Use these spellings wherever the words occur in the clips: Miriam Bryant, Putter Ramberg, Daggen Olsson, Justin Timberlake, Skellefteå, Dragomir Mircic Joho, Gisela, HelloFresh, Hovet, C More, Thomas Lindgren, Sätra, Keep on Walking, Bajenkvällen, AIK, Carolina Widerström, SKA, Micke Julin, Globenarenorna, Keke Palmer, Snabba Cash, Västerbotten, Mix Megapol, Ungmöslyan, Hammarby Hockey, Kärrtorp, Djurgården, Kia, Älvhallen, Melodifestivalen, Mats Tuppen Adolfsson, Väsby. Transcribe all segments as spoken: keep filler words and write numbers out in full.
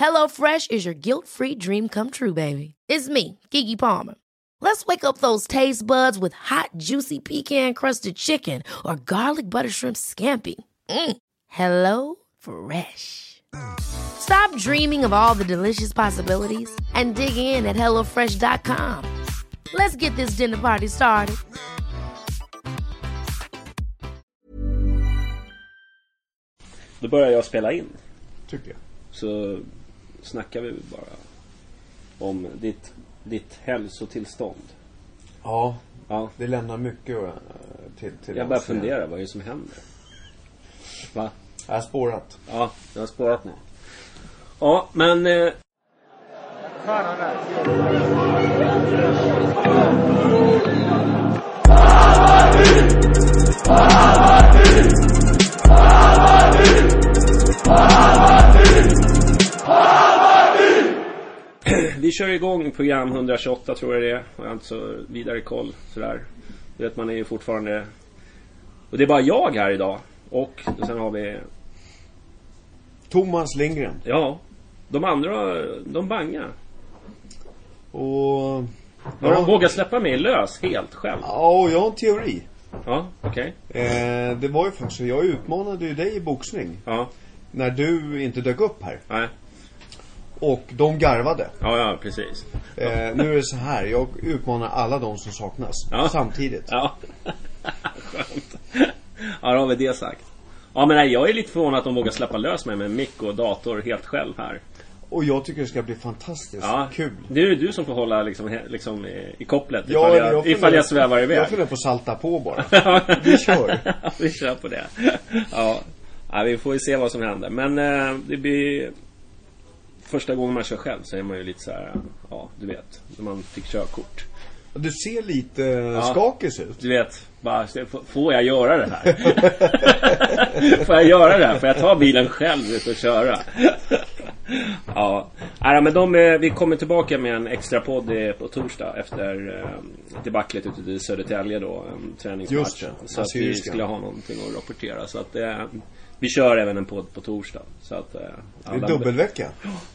HelloFresh is your guilt-free dream come true, baby. It's me, Keke Palmer. Let's wake up those taste buds with hot, juicy pecan-crusted chicken or garlic butter shrimp scampi. Mm. HelloFresh. Stop dreaming of all the delicious possibilities and dig in at hello fresh dot com. Let's get this dinner party started. Då börjar jag spela in, tycker jag. Så snackar vi bara om ditt, ditt hälsotillstånd. Ja, ja, det lämnar mycket till, till jag bara funderar, igen. Vad är det som händer? Va? Jag har spårat. Ja, jag har spårat nu. Ja, men... Eh... Vi kör igång program etthundratjugoåtta, tror jag det är. Jag har inte så vidare koll sådär. Du vet, man är ju fortfarande... Och det är bara jag här idag. Och sen har vi... Thomas Lindgren. Ja, de andra, de bangar. Och... Har de vågat släppa mig lös helt själv? Ja, jag har en teori. Ja, okej. Okay. Eh, det var ju faktiskt, jag utmanade ju dig i boxning. Ja. När du inte dök upp här. Nej. Och de garvade. Ja, ja, precis. Eh, nu är det så här, jag utmanar alla de som saknas. Ja. Samtidigt. Ja, skönt. Ja, då har vi det sagt. Ja, men nej, jag är lite förvånad att de vågar släppa lös mig med mick och dator helt själv här. Och jag tycker det ska bli fantastiskt, ja, kul. Det är ju du som får hålla liksom, liksom i kopplet, ja, ifall jag, jag, ifall jag svävar iväg. Jag får få salta på bara. Vi kör. Vi kör på det. Ja. Ja, vi får ju se vad som händer. Men eh, det blir... Första gången man kör själv så är man ju lite så här, ja, du vet, när man fick körkort. Du ser lite ja, skakig ut. Du vet, bara, får jag göra det här? Får jag göra det här? Får jag ta bilen själv ut och köra? Ja, ja, men de är, vi kommer tillbaka med en extra podd på torsdag efter eh, debaclet ute i Södertälje då, träningsmatchen. Så att vi ska. skulle ha någonting att rapportera. Så att eh, vi kör även en podd på torsdag. Så att, eh, alla, det är dubbelvecka.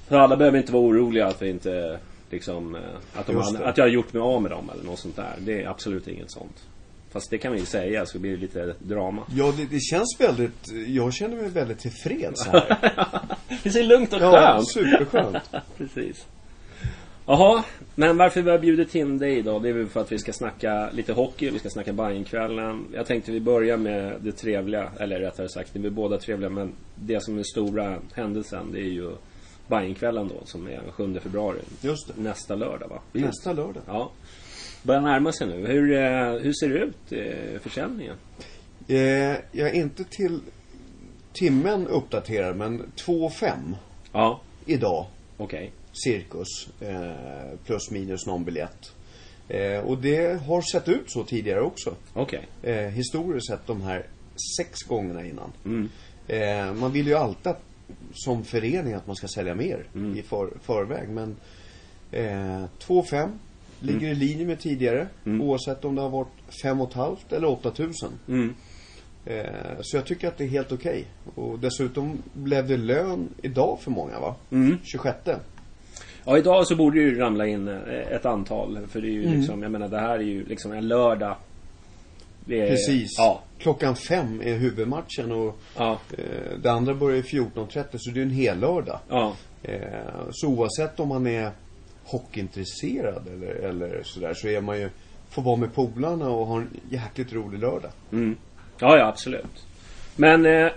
För alla behöver inte vara oroliga att vi inte... Liksom, att, de hade, att jag har gjort mig av med dem eller något sånt där. Det är absolut inget sånt. Fast det kan vi ju säga, så det blir lite drama. Ja, det, det känns väldigt... Jag känner mig väldigt tillfreds här. Det ser lugnt och skönt. Ja, superskönt. Precis. Jaha, men varför vi har bjudit in dig idag? Det är väl för att vi ska snacka lite hockey. Vi ska snacka Bajenkvällen. Jag tänkte vi börjar med det trevliga. Eller rättare sagt, det är båda trevliga. Men det som är stora händelsen, det är ju... Bajenkvällen då, som är sjunde februari. Just det. Nästa lördag, va? Nästa lördag. Ja. Börjar närma sig nu. Hur, hur ser det ut eh, försäljningen? Eh, jag är inte till timmen uppdaterad, men två och fem ja, idag. Okej. Okay. Cirkus. Eh, plus minus någon biljett. Eh, och det har sett ut så tidigare också. Okej. Okay. Eh, historiskt sett de här sex gångerna innan. Mm. Eh, man vill ju alltid som förening att man ska sälja mer mm. i för, förväg, men eh, två komma fem ligger mm. i linje med tidigare, mm. oavsett om det har varit fem och ett halvt eller åtta tusen mm. eh, så jag tycker att det är helt okej, okay. Och dessutom blev det lön idag för många, va? Mm. tjugosjätte Ja, idag så borde ju ramla in ett antal, för det är ju mm. liksom, jag menar, det här är ju liksom en lördag. Är, precis, ja. Klockan fem är huvudmatchen och ja, eh, det andra börjar i fjorton trettio, så det är en hel lördag, ja. eh, Så oavsett om man är hockeyintresserad eller, eller sådär, så är man ju får vara med polarna och ha en jäkligt rolig lördag. Mm. Ja, ja, absolut. Men, eh,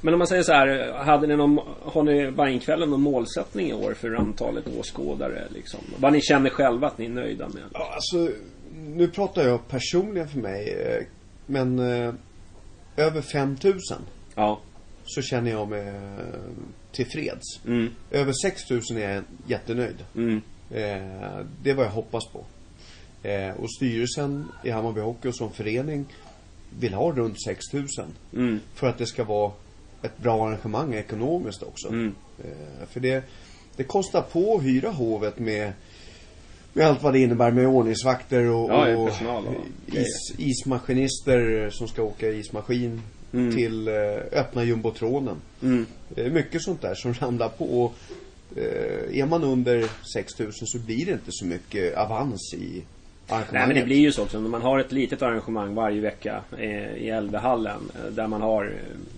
men om man säger så här, hade ni någon, har ni Bajenkvällen någon målsättning i år för antalet åskådare? Liksom? Vad ni känner själva att ni är nöjda med? Ja, alltså, nu pratar jag personligen för mig, men eh, över fem tusen ja. Så känner jag mig tillfreds. Mm. Över sex tusen är jag jättenöjd. Mm. Eh, det är vad jag hoppas på. Eh, och styrelsen i Hammarby Hockey och som förening vill ha runt sex tusen mm. för att det ska vara ett bra arrangemang ekonomiskt också. Mm. Eh, för det, det kostar på att hyra Hovet med, med allt vad det innebär med ordningsvakter och, ja, och personal, is, ismaskinister som ska åka ismaskin mm. till eh, öppna jumbotronen. Mm. Eh, mycket sånt där som ramlar på. Eh, är man under sex tusen så blir det inte så mycket avans i. Nej, men det blir ju så också. När man har ett litet arrangemang varje vecka eh, i Älvhallen eh, där man har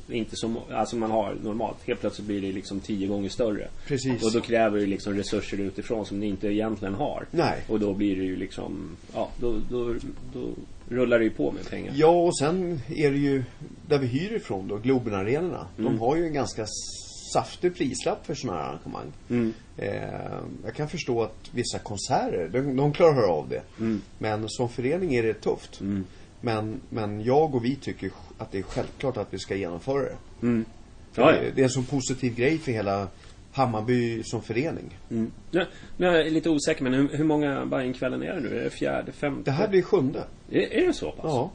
eh, inte som, alltså man har normalt, helt plötsligt blir det liksom tio gånger större. Precis. Och då kräver det liksom resurser utifrån som ni inte egentligen har. Nej. Och då blir det ju liksom, ja, då, då, då rullar det ju på med pengar. Ja, och sen är det ju där vi hyr ifrån då, Globenarenorna. Mm. De har ju en ganska saftig prislapp för sådana här arrangemang. Mm. eh, Jag kan förstå att vissa konserter, de, de klarar av det. Mm. Men som förening är det tufft. Mm. men, men jag och vi tycker att det är självklart att vi ska genomföra det. Mm. Ja, ja. Det är en så positiv grej för hela Hammarby som förening. Mm. Ja, men jag är lite osäker, men hur, hur många Bajenkvällen är det nu? Är det fjärde, femte? Det här blir sjunde. Är, är det så pass? Ja.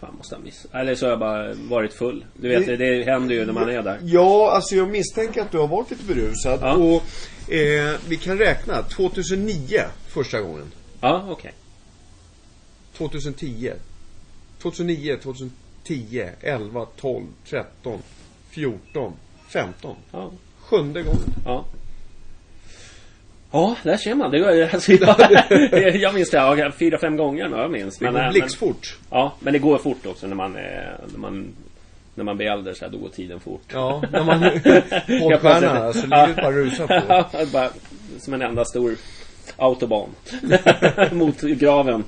Fan, måste jag missa. Eller så har jag bara varit full. Du vet, det, det händer ju när man är där. Ja, alltså jag misstänker att du har varit lite berusad. Ja. Och eh, vi kan räkna tjugohundranio första gången. Ja, okej. Okay. tjugohundranio, tjugohundraelva, elva, tolv, tretton, fjorton, femton. Ja. Sjunde gången. Ja. Ja, där ser man. Det går, alltså, jag, jag minns det fyra, fem gånger nu, jag minns. Men, det går blixtfort. Ja, men det går fort också när man, när man, när man blir äldre så här, då går tiden fort. Ja, när man hårdstjärna, alltså livet bara rusar på. Ja, bara, som en enda stor autobahn mot graven.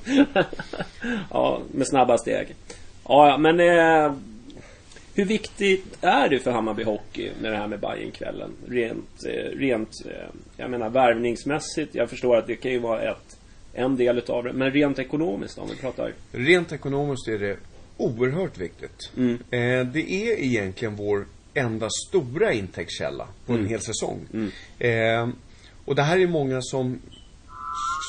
Ja, med snabba steg. Ja, men eh, hur viktigt är det för Hammarby Hockey när det här med Bajenkvällen? Rent, rent, jag menar värvningsmässigt, jag förstår att det kan ju vara ett, en del utav det, men rent ekonomiskt om vi pratar. Rent ekonomiskt är det oerhört viktigt. Mm. Eh, det är egentligen vår enda stora intäktskälla på mm. en hel säsong. Mm. Eh, och det här är många som,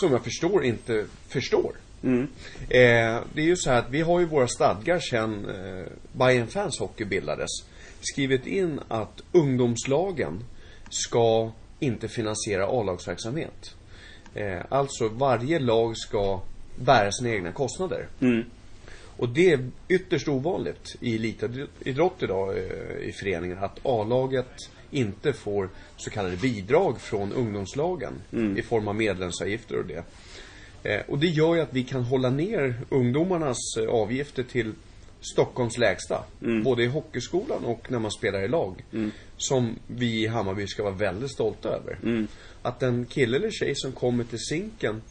som jag förstår inte förstår. Mm. Eh, det är ju så här att vi har ju våra stadgar sedan eh, Bayern Fans Hockey bildades skrivit in att ungdomslagen ska inte finansiera A-lagsverksamhet. eh, Alltså varje lag ska bära sina egna kostnader. Mm. Och det är ytterst ovanligt i elitidrott idag eh, i föreningen att A-laget inte får så kallade bidrag från ungdomslagen mm. i form av medlemsavgifter och det. Och det gör ju att vi kan hålla ner ungdomarnas avgifter till Stockholms lägsta. Mm. Både i hockeyskolan och när man spelar i lag. Mm. Som vi i Hammarby ska vara väldigt stolta över. Mm. Att en kille eller tjej som kommer till Zinken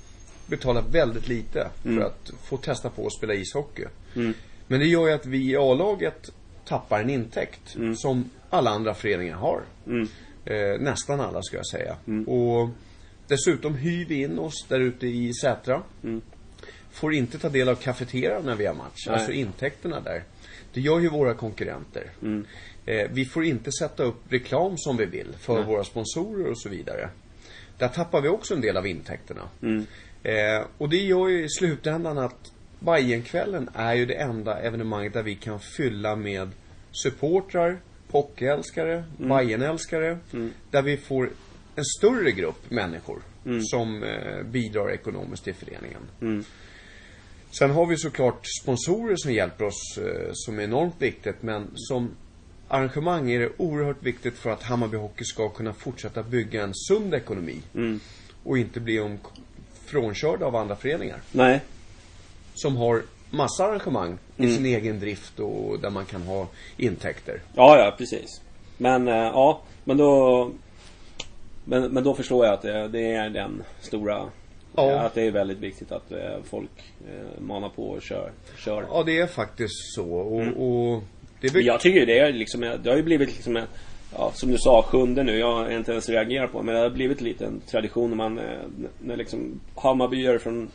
betalar väldigt lite mm. för att få testa på att spela ishockey. Mm. Men det gör ju att vi i A-laget tappar en intäkt mm. som alla andra föreningar har. Mm. Eh, nästan alla ska jag säga. Mm. Och dessutom hyr vi in oss där ute i Sätra. Mm. Får inte ta del av kafetera när vi har match. Nej. Alltså intäkterna där. Det gör ju våra konkurrenter. Mm. eh, Vi får inte sätta upp reklam som vi vill för Nej. Våra sponsorer och så vidare. Där tappar vi också en del av intäkterna. Mm. eh, Och det gör ju i slutändan att Bajenkvällen är ju det enda evenemanget där vi kan fylla med supportrar, hockeyälskare, mm. Bajenälskare. Mm. Där vi får en större grupp människor mm. som eh, bidrar ekonomiskt till föreningen. Mm. Sen har vi såklart sponsorer som hjälper oss eh, som är enormt viktigt, men som arrangemang är det oerhört viktigt för att Hammarby Hockey ska kunna fortsätta bygga en sund ekonomi mm. och inte bli om frånkörda av andra föreningar. Nej. Som har massa arrangemang mm. i sin egen drift och där man kan ha intäkter. Ja, ja, precis. Men eh, ja, men då Men, men då förstår jag att det, det är den stora Ja. Att det är väldigt viktigt att folk manar på och kör. kör. Ja, det är faktiskt så. Och, mm. och det är... Jag tycker det, är liksom, det har ju blivit liksom en, ja, som du sa, sjunde nu. Jag inte ens reagerar på, men det har blivit lite en tradition när man, när liksom Hammarbyar från,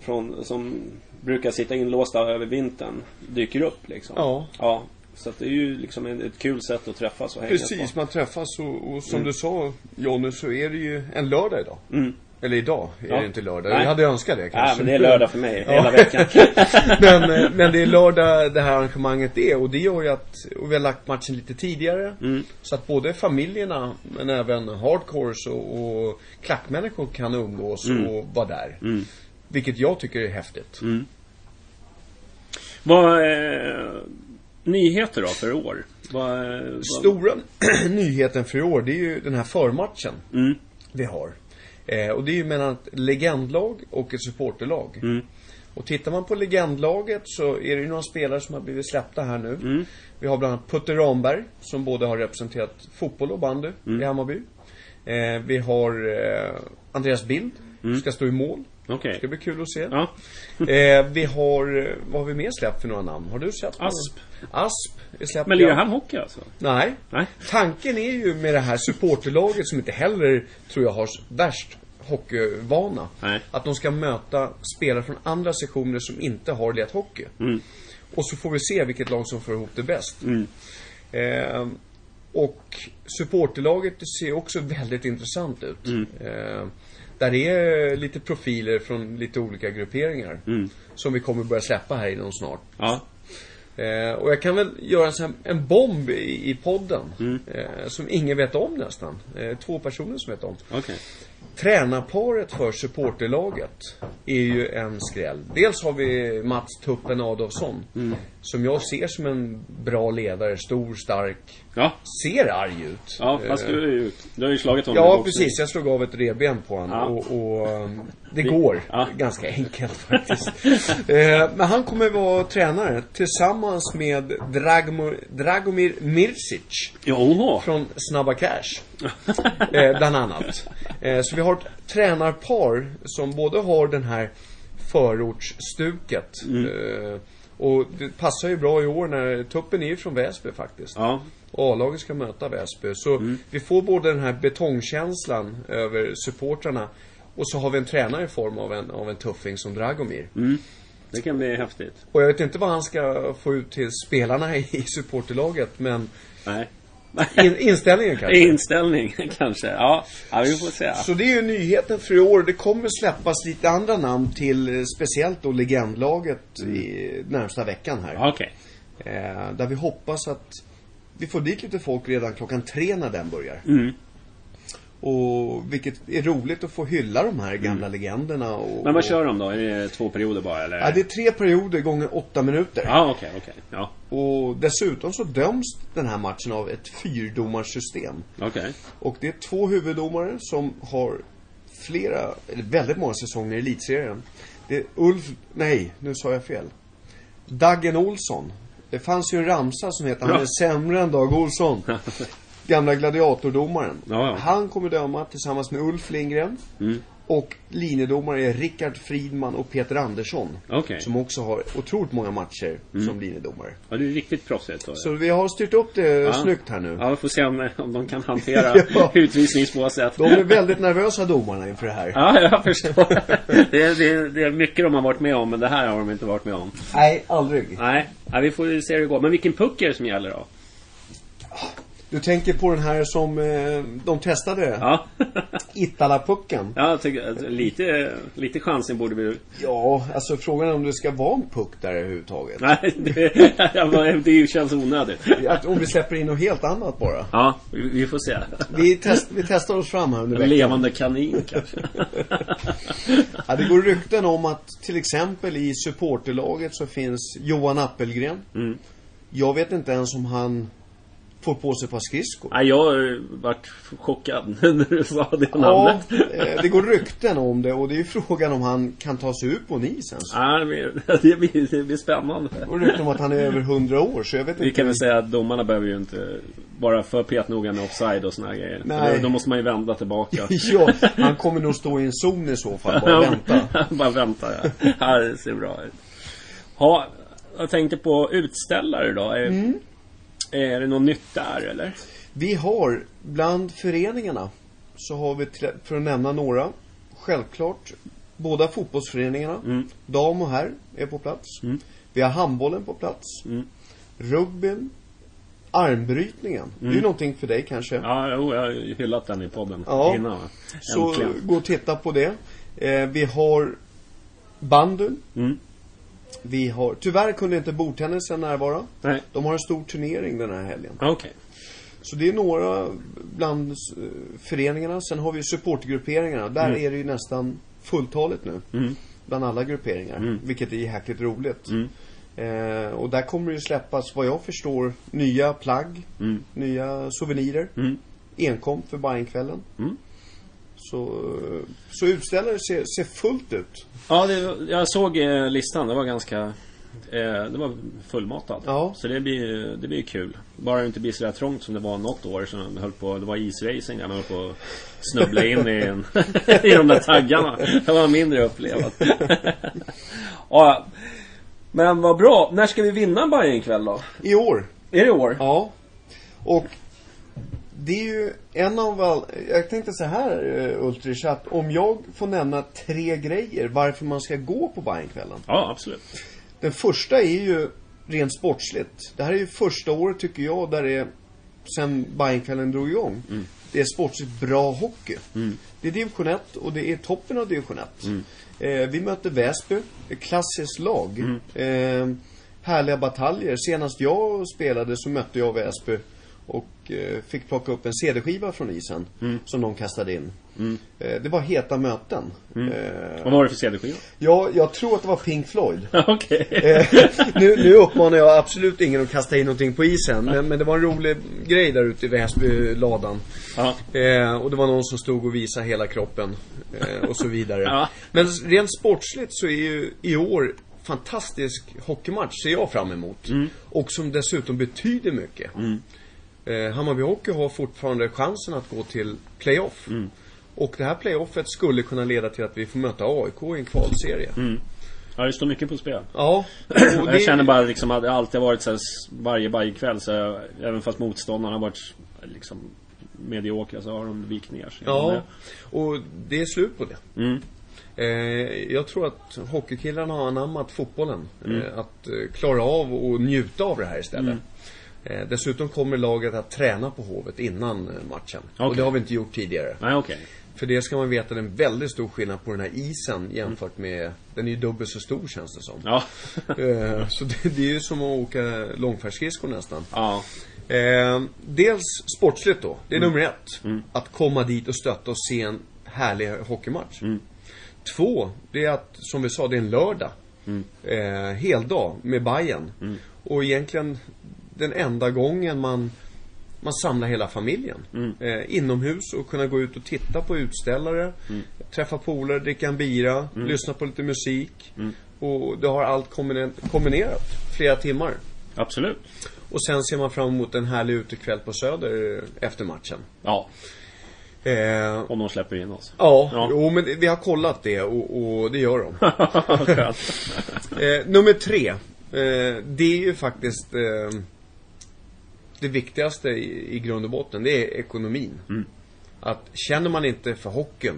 från, som brukar sitta inlåsta över vintern dyker upp. Liksom. Ja. Ja. Så att det är ju liksom ett kul sätt att träffas och hänga. Precis, på. Man träffas och, och som mm. du sa, Jonny, så är det ju en lördag idag. Mm. Eller idag är ja. det inte lördag. Nej. Jag hade önskat det kanske. Ja, men det är lördag för mig ja. hela veckan. men, men det är lördag det här arrangemanget är. Och det gör ju att och vi har lagt matchen lite tidigare. Mm. Så att både familjerna men även hardcores och, och klackmänniskor kan umgås mm. och vara där. Mm. Vilket jag tycker är häftigt. Mm. Vad... Eh... Nyheter då för år? Vad, vad... Stora nyheten för år, det är ju den här förmatchen mm. vi har. Eh, och det är ju mellan ett legendlag och ett supporterlag. Mm. Och tittar man på legendlaget så är det ju några spelare som har blivit släppta här nu. Mm. Vi har bland annat Putter Ramberg som både har representerat fotboll och bandy mm. i Hammarby. Eh, vi har eh, Andreas Bild mm. som ska stå i mål. Okay. Det ska bli kul att se. Ja. eh, vi har, vad har vi mer släppt för några namn? Har du släppt? Asp. Asp är släppt. Men lirar han hockey alltså? Nej. Nej. Tanken är ju med det här supporterlaget som inte heller tror jag har värst hockeyvana. Nej. Att de ska möta spelare från andra sektioner som inte har lett hockey. Mm. Och så får vi se vilket lag som får ihop det bäst. Mm. Eh, och supporterlaget ser också väldigt intressant ut. Mm. Eh, Där det är lite profiler från lite olika grupperingar mm. som vi kommer börja släppa här inom snart. Ja. Eh, och jag kan väl göra en, sån här, en bomb i, i podden mm. eh, som ingen vet om nästan. Eh, två personer som vet om. Okay. Tränarparet för supporterlaget är ju en skräll. Dels har vi Mats Tuppen Adolfsson mm. som jag ser som en bra ledare, stor, stark, ja. ser arg ut. Ja, fast du är ju ut. Du har ju slagit honom. Ja, precis. Jag slog av ett revben på honom ja. och, och det vi, går ja. ganska enkelt faktiskt. Men han kommer vara tränare tillsammans med Dragmo, Dragomir Mircic Joho. från Snabba Cash bland annat. Så vi har ett tränarpar som både har den här förortsstuket mm. och det passar ju bra i år när Tuppen är från Väsby faktiskt. Ja. A-laget ska möta Väsby. Så mm. vi får både den här betongkänslan över supportrarna och så har vi en tränare i form av en, av en tuffing som Dragomir. Mm. Det kan bli häftigt. Och jag vet inte vad han ska få ut till spelarna i supporterlaget, men... Nej. In, inställningen kanske. Inställning kanske. Ja, ja vi får se. Så det är ju nyheten för i år. Det kommer släppas lite andra namn till speciellt då legendlaget mm. i närmsta veckan här. Okej. Okay. Eh, där vi hoppas att vi får dit lite folk redan klockan tre när den börjar. Mm. Och vilket är roligt att få hylla de här gamla mm. legenderna. Och, men vad kör de då? Är det två perioder bara? Eller? Ja, det är tre perioder gånger åtta minuter. Ah, okay, okay. Ja. Och dessutom så döms den här matchen av ett fyrdomarsystem. Okay. Och det är två huvuddomare som har flera, eller väldigt många säsonger i elitserien. Det är Ulf, nej, nu sa jag fel. Daggen Olsson. Det fanns ju en ramsa som heter han är sämre än Dag Olsson. Gamla gladiatordomaren. Ja, ja. Han kommer döma tillsammans med Ulf Lindgren. Mm. Och linjedomare är Rickard Fridman och Peter Andersson. Okay. Som också har otroligt många matcher mm. som linjedomare. Ja, det är riktigt proffsigt. Så vi har styrt upp det ja. snyggt här nu. Ja, vi får se om, om de kan hantera ja. utvisningsmålet. De är väldigt nervösa domarna inför det här. Ja, jag förstår. det, är, det, är, det är mycket de har varit med om, men det här har de inte varit med om. Nej, aldrig. Nej, ja, vi får se hur det går. Men vilken puck är det som gäller då? Du tänker på den här som eh, de testade. Ja. Itala-pucken. Ja, jag tycker, lite, lite chansen borde vi... Ja, alltså frågan är om det ska vara en puck där överhuvudtaget. Nej, det, det känns onödigt. Att, om vi släpper in något helt annat bara. Ja, vi, vi får se. Vi, test, vi testar oss fram här under veckan. En levande kanin kanske. Ja, det går rykten om att till exempel i supporterlaget så finns Johan Appelgren. Mm. Jag vet inte ens om han... får på sig ett par skridskor. Ja, jag har varit chockad när du sa det namnet. Ja, det går rykten om det, och det är ju frågan om han kan ta sig upp på isen. Ja, det blir, det blir spännande. Och rykten om att han är över hundra år, så jag vet inte. Vi kan väl säga att domarna behöver ju inte bara för petnoga med offside och såna här grejer. Nej. Då måste man ju vända tillbaka. Ja, han kommer nog stå i en zon i så fall, bara vänta. bara vänta, ja. Ja, det ser bra ut. Ja, jag tänkte på utställare då. Mm. Är det någon nytt där eller? Vi har bland föreningarna så har vi, för att nämna några, självklart båda fotbollsföreningarna, mm. dam och herr är på plats. Mm. Vi har handbollen på plats. Mm. Rugbyn, armbrytningen. Mm. Det är ju någonting för dig kanske. Ja, jag har hyllat den i podden ja. innan. Så gå och titta på det. Eh, vi har bandyn. Mm. Vi har, tyvärr kunde inte bordtennisen närvara. Nej. De har en stor turnering den här helgen. Okay. Så det är några bland föreningarna. Sen har vi supportgrupperingarna. Där mm. är det ju nästan fulltaligt nu. Mm. Bland alla grupperingar. Mm. Vilket är jäkligt roligt. Mm. Eh, och där kommer det släppas, vad jag förstår, nya plagg. Mm. Nya souvenirer. Mm. Enkom för Bajenkvällen. Mm. Så, så utställare ser, ser fullt ut. Ja, det, jag såg eh, listan. Det var ganska eh, det var fullmatad. Ja. Så det blir det blir kul. Bara det inte blir så där trångt som det var något år som höll på. Det var isracing där man höll på att snubbla in i, en, i de där taggarna. Det var mindre upplevat. Ja. Men vad bra. När ska vi vinna Bajenkväll då? I år. Är det i år? Ja. Och det är ju en av all... Jag tänkte så här, Ultrich, att om jag får nämna tre grejer varför man ska gå på Bajenkvällen. Ja, absolut. Den första är ju rent sportsligt. Det här är ju första året, tycker jag, där det är, sen Bajenkvällen drog igång. Mm. Det är sportsligt bra hockey. Mm. Det är division ett och det är toppen av division ett. Mm. Eh, vi möter Väsby, ett klassiskt lag. Mm. Eh, härliga bataljer. Senast jag spelade så mötte jag Väsby. Och eh, fick plocka upp en cd-skiva från isen mm. som de kastade in. Mm. Eh, det var heta möten. Mm. Eh, Vad var det för cd-skiva? Ja, jag tror att det var Pink Floyd. Okej. eh, nu, nu uppmanar jag absolut ingen att kasta in någonting på isen. Men, men det var en rolig grej där ute i Väsby-ladan. Eh, och det var någon som stod och visade hela kroppen. Eh, och så vidare. Men rent sportsligt så är ju i år... fantastisk hockeymatch ser jag fram emot. Mm. Och som dessutom betyder mycket. Mm. Eh, Hammarby Hockey har fortfarande chansen att gå till playoff. Mm. Och det här playoffet skulle kunna leda till att vi får möta A I K i en kvalserie. Mm. Ja, det står mycket på spel. Ja. Och det... Jag känner bara liksom att det alltid varit så här, varje Bajenkväll, så även fast motståndarna har varit liksom mediokra, så har de vikningar. Så ja, det... och det är slut på det. Mm. Jag tror att hockeykillarna har anammat fotbollen. Mm. Att klara av och njuta av det här istället. Mm. Dessutom kommer laget att träna på Hovet innan matchen. Okay. Och det har vi inte gjort tidigare. Nej, okay. För det ska man veta, det är en väldigt stor skillnad på den här isen jämfört med... Den är ju dubbelt så stor, känns det som. Ja. Så det, det är ju som att åka långfärdsskridskor nästan. Ja. Dels sportsligt då. Det är mm. nummer ett. Mm. Att komma dit och stötta och se en härlig hockeymatch. Mm. Två, det är att, som vi sa, det är en lördag. Mm. Eh, hel dag med Bajen. Mm. Och egentligen den enda gången man, man samlar hela familjen. Mm. Eh, inomhus och kunna gå ut och titta på utställare. Mm. Träffa polare, dricka en bira. Mm. Lyssna på lite musik. Mm. Och det har allt kombiner- kombinerat. Flera timmar. Absolut. Och sen ser man fram emot en härlig utekväll på Söder efter matchen. Ja. Eh, Om de släpper in oss. Ja, ja. Jo, men vi har kollat det. Och, och det gör de. eh, Nummer tre, eh, det är ju faktiskt eh, det viktigaste i, i grund och botten. Det är ekonomin. Mm. Att känner man inte för hockeyn,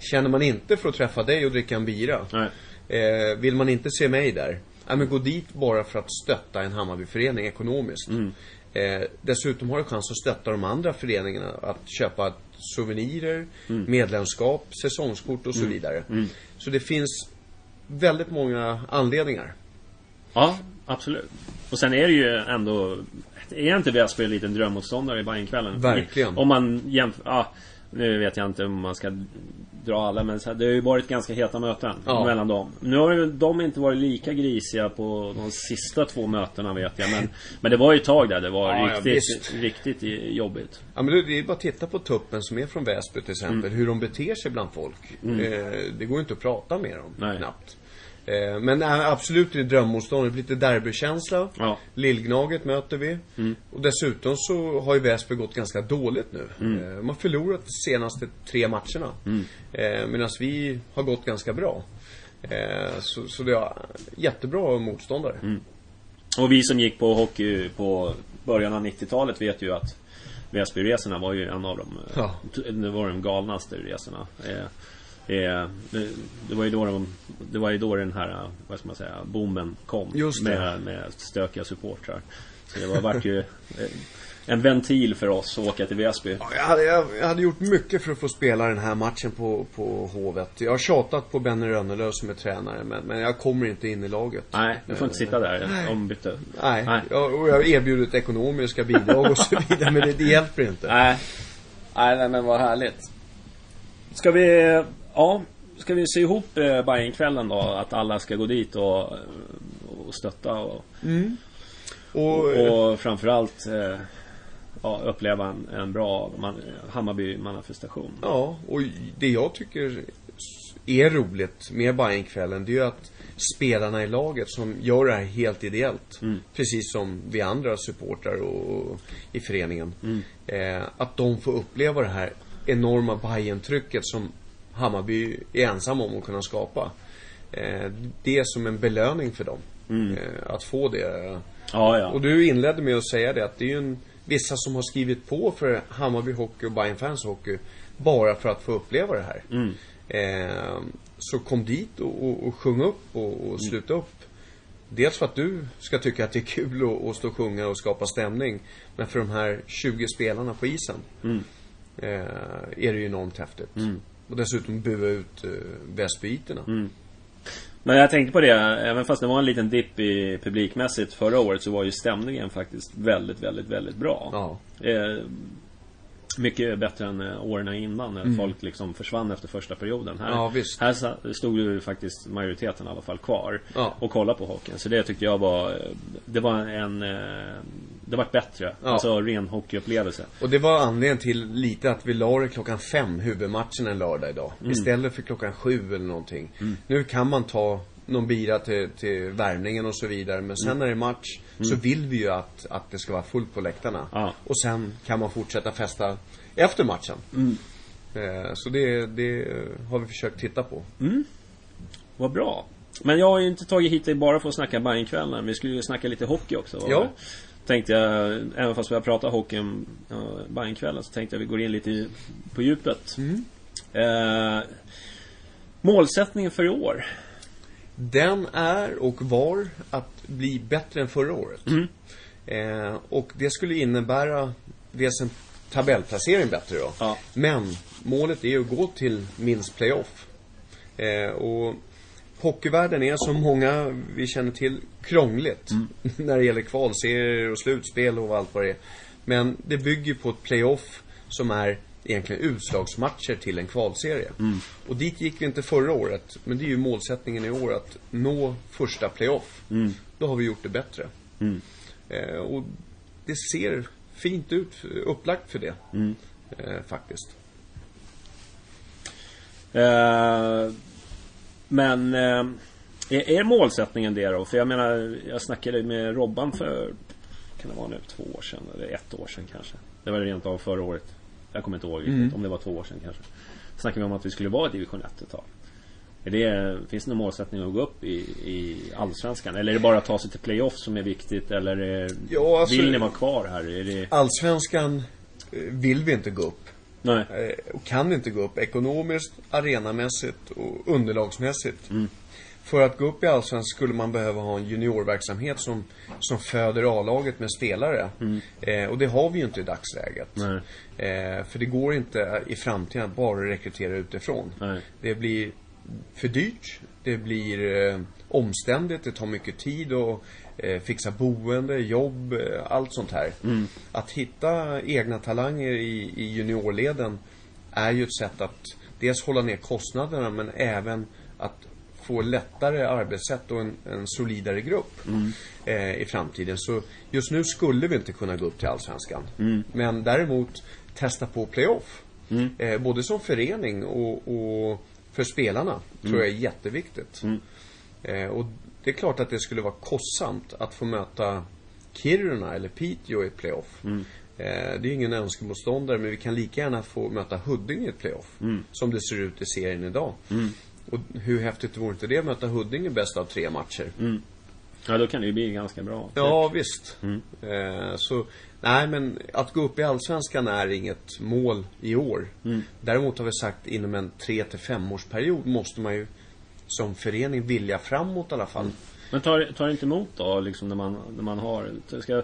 känner man inte för att träffa dig och dricka en bira, eh, vill man inte se mig där, äh, men gå dit bara för att stötta en Hammarbyförening ekonomiskt. Mm. Eh, dessutom har du chans att stötta de andra föreningarna, att köpa souvenirer, mm. medlemskap, säsongskort och så mm. vidare. Mm. Så det finns väldigt många anledningar. Ja, absolut. Och sen är det ju ändå, är inte Väsby en liten drömmotståndare i Bajenkvällen? Verkligen. Om man jämför, ja, nu vet jag inte om man ska dra alla, men det har ju varit ganska heta möten ja. mellan dem. Nu har ju de inte varit lika grisiga på de sista två mötena, vet jag, men, men det var ju ett tag där det var ja, riktigt, ja, riktigt jobbigt. Ja, men det är bara att titta på Tuppen som är från Väsby till exempel, mm. hur de beter sig bland folk. Mm. Eh, det går inte att prata med dem, nej, knappt. Men absolut är det drömmotstånd. Det blir lite derbykänsla, ja. Lillgnaget möter vi, mm. och dessutom så har ju Väsby gått ganska dåligt nu. Mm. Man förlorat de senaste tre matcherna, mm. medan vi har gått ganska bra. Så, så det är jättebra motståndare. Mm. Och vi som gick på hockey på början av nittiotalet vet ju att Väsbyresorna var ju en av de, ja. det var de galnaste resorna. Det, det var ju då de, det var ju då den här, vad ska man säga, bomben kom med, med stökiga supportrar. Så det var vart ju en ventil för oss att åka till Väsby. Ja, jag, hade, jag hade gjort mycket för att få spela den här matchen på, på Hovet. Jag har tjatat på Bennu Rönnelöf som är tränare, men, men jag kommer inte in i laget. Nej, du får inte sitta där ombyte. Nej, Nej. Jag, och jag har erbjudit ekonomiska bidrag och så vidare, men det, det hjälper inte. Nej. Nej, men vad härligt. Ska vi... Ja, ska vi se ihop eh, Bajenkvällen då, att alla ska gå dit och, och stötta och, mm. och, och, och framförallt eh, ja, uppleva en, en bra man, Hammarby-manifestation. Ja, och det jag tycker är roligt med Bajenkvällen, det är ju att spelarna i laget som gör det här helt ideellt, mm. precis som vi andra supportrar och i föreningen, mm. eh, att de får uppleva det här enorma Bajentrycket som Hammarby är ensam om att kunna skapa. Det är som en belöning för dem, mm. att få det. Ja, ja. Och du inledde med att säga det, att det är ju en, vissa som har skrivit på för Hammarby hockey och Bajenfans hockey bara för att få uppleva det här. Mm. Så kom dit och, och, och sjung upp och, och sluta mm. upp. Dels för att du ska tycka att det är kul att, att stå och sjunga och skapa stämning, men för de här tjugo spelarna på isen mm. är det ju enormt häftigt. Mm. Och dessutom bua ut uh, Väsbyiterna. Mm. Men jag tänkte på det, även fast det var en liten dipp i publikmässigt förra året, så var ju stämningen faktiskt väldigt, väldigt, väldigt bra. Ja. Eh, mycket bättre än eh, åren innan, när mm. folk liksom försvann efter första perioden. Här, ja, visst. Här stod ju faktiskt majoriteten i alla fall kvar ja. och kollade på hockeyn. Så det tyckte jag var, det var en... Eh, det var bättre, ja. alltså ren hockeyupplevelse. Och det var anledningen till lite att vi la klockan fem huvudmatchen en lördag idag, mm. istället för klockan sju eller någonting. Mm. Nu kan man ta någon bira till, till värmningen och så vidare, men sen mm. när det är match mm. så vill vi ju att, att det ska vara fullt på läktarna. Ja. Och sen kan man fortsätta festa efter matchen. Mm. Eh, så det, det har vi försökt titta på. Mm. Vad bra. Men jag har ju inte tagit hit dig bara för att snacka Bajenkvällen. Vi skulle ju snacka lite hockey också. Ja. Tänkte jag, även fast vi har pratat hockey om uh, Bajenkvällen, så tänkte jag vi går in lite i, på djupet. Mm. Uh, målsättningen för i år? Den är och var att bli bättre än förra året. Mm. Uh, och det skulle innebära dels en tabellplacering bättre då. Ja. Men målet är att gå till minst playoff. Uh, och hockeyvärlden är, som många vi känner till, krångligt mm. när det gäller kvalserier och slutspel och allt vad det är. Men det bygger på ett playoff som är egentligen utslagsmatcher till en kvalserie. Mm. Och dit gick vi inte förra året, men det är ju målsättningen i år att nå första playoff. Mm. Då har vi gjort det bättre. Mm. Eh, och det ser fint ut, upplagt för det mm. eh, faktiskt. Eh... Men eh, är, är målsättningen det då? För jag menar, jag snackade med Robban för, kan det vara nu, två år sedan eller ett år sedan kanske. Det var rent av förra året. Jag kommer inte ihåg mm. riktigt, om det var två år sedan kanske. Snackade vi om att vi skulle vara i division ett ett tag. Är det, finns det någon målsättning att gå upp i, i allsvenskan? Eller är det bara att ta sig till playoff som är viktigt? Eller är, ja, alltså, vill ni vara kvar här? Är det... Allsvenskan vill vi inte gå upp. Nej. Och kan inte gå upp ekonomiskt, arenamässigt och underlagsmässigt. Mm. För att gå upp i allsvenskan skulle man behöva ha en juniorverksamhet som, som föder A-laget med spelare. Mm. Eh, och det har vi ju inte i dagsläget. Eh, för det går inte i framtiden att bara rekrytera utifrån. Nej. Det blir för dyrt, det blir eh, omständigt, det tar mycket tid och fixa boende, jobb, allt sånt här. Mm. Att hitta egna talanger i, i juniorleden är ju ett sätt att dels hålla ner kostnaderna, men även att få lättare arbetssätt och en, en solidare grupp mm. eh, i framtiden. Så just nu skulle vi inte kunna gå upp till Allsvenskan. Mm. Men däremot testa på playoff. Mm. Eh, både som förening och, och för spelarna mm. tror jag är jätteviktigt. Mm. Eh, och det är klart att det skulle vara kostsamt att få möta Kiruna eller Piteå i playoff. Mm. Eh, det är ingen önskomotståndare, men vi kan lika gärna få möta Huddinge i playoff mm. som det ser ut i serien idag. Mm. Och hur häftigt vore inte det att möta Huddinge bäst av tre matcher? Mm. Ja, då kan det ju bli ganska bra. Ja, visst. Mm. Eh, så, nej, men att gå upp i Allsvenskan är inget mål i år. Mm. Däremot har vi sagt inom en tre till fem årsperiod måste man ju som förening vilja framåt i alla fall. Mm. Men tar, tar det inte emot då, liksom, när man, när man har... Ska,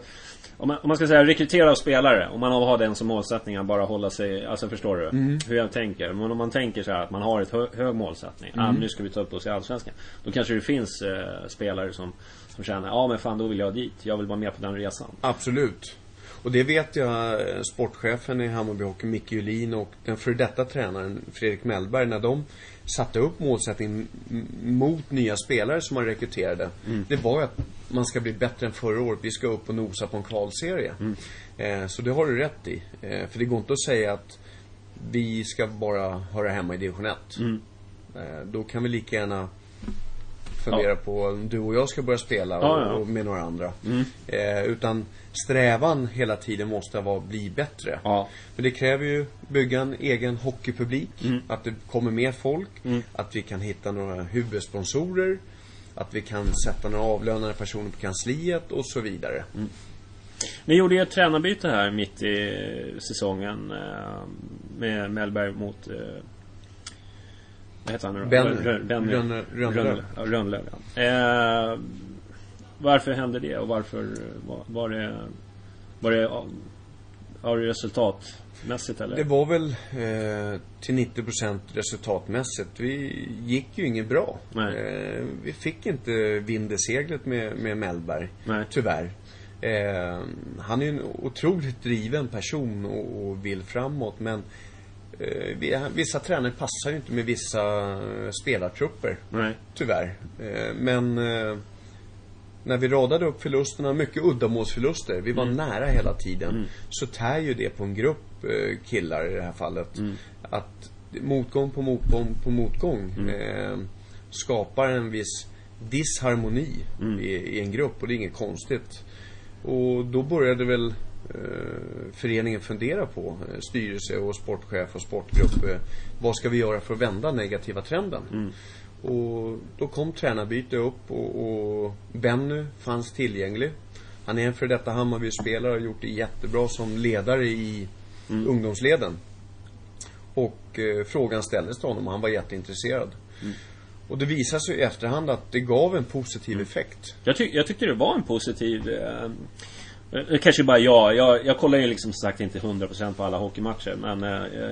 om, man, om man ska säga rekrytera av spelare, om man har den som målsättning att bara hålla sig... Alltså, förstår du mm. hur jag tänker? Men om man tänker så här, att man har ett hö, hög målsättning, mm. ah, nu ska vi ta upp oss i Allsvenskan. Då kanske det finns eh, spelare som, som känner, ja ah, men fan, då vill jag dit. Jag vill vara med på den resan. Absolut. Och det vet jag, sportchefen i Hammarby Hockey, Micke Julin, och den för detta tränaren Fredrik Mellberg, när de satte upp målsättningen mot nya spelare som man rekryterade. Mm. Det var att man ska bli bättre än förra året. Vi ska upp och nosa på en kvalserie. Mm. Eh, så det har du rätt i. Eh, för det går inte att säga att vi ska bara höra hemma i division ett. Mm. Eh, då kan vi lika gärna fundera ja. på om du och jag ska börja spela och, ja, ja. och med några andra. Mm. Eh, utan strävan hela tiden måste vara att bli bättre. Ja. Men det kräver ju bygga en egen hockeypublik, mm. att det kommer mer folk, mm. att vi kan hitta några huvudsponsorer, att vi kan sätta några avlönade personer på kansliet och så vidare. Mm. Ni gjorde ju ett tränarbyte här mitt i säsongen med Mellberg mot... Vad heter han nu då? Bennu Rönnelöf. Rönnelöf, ja. eh, Varför hände det? Och varför var, var det Var det Var det resultatmässigt eller? Det var väl eh, till nittio procent resultatmässigt. Vi gick ju inget bra. eh, Vi fick inte vind i seglet med, med Mellberg. Nej. Tyvärr. eh, Han är ju en otroligt driven person och, och vill framåt. Men vissa tränare passar ju inte med vissa spelartrupper. Nej. Tyvärr. Men när vi radade upp förlusterna, mycket uddamålsförluster, vi var mm. nära hela tiden, mm. så tär ju det på en grupp killar i det här fallet. Mm. Att motgång på motgång på motgång mm. skapar en viss disharmoni mm. i, i en grupp, och det är inget konstigt. Och då började väl föreningen fundera på, styrelse och sportchef och sportgrupp, vad ska vi göra för att vända negativa trenden? Mm. Och då kom tränarbyte upp, och, och Bennu fanns tillgänglig. Han är en för detta Hammarby-spelare och har gjort det jättebra som ledare i mm. ungdomsleden. Och eh, frågan ställdes till honom och han var jätteintresserad. Mm. Och det visar sig i efterhand att det gav en positiv mm. effekt. Jag, ty- jag tyckte det var en positiv... Eh... Kanske bara jag. jag, jag kollar ju liksom som sagt inte hundra procent på alla hockeymatcher, men eh,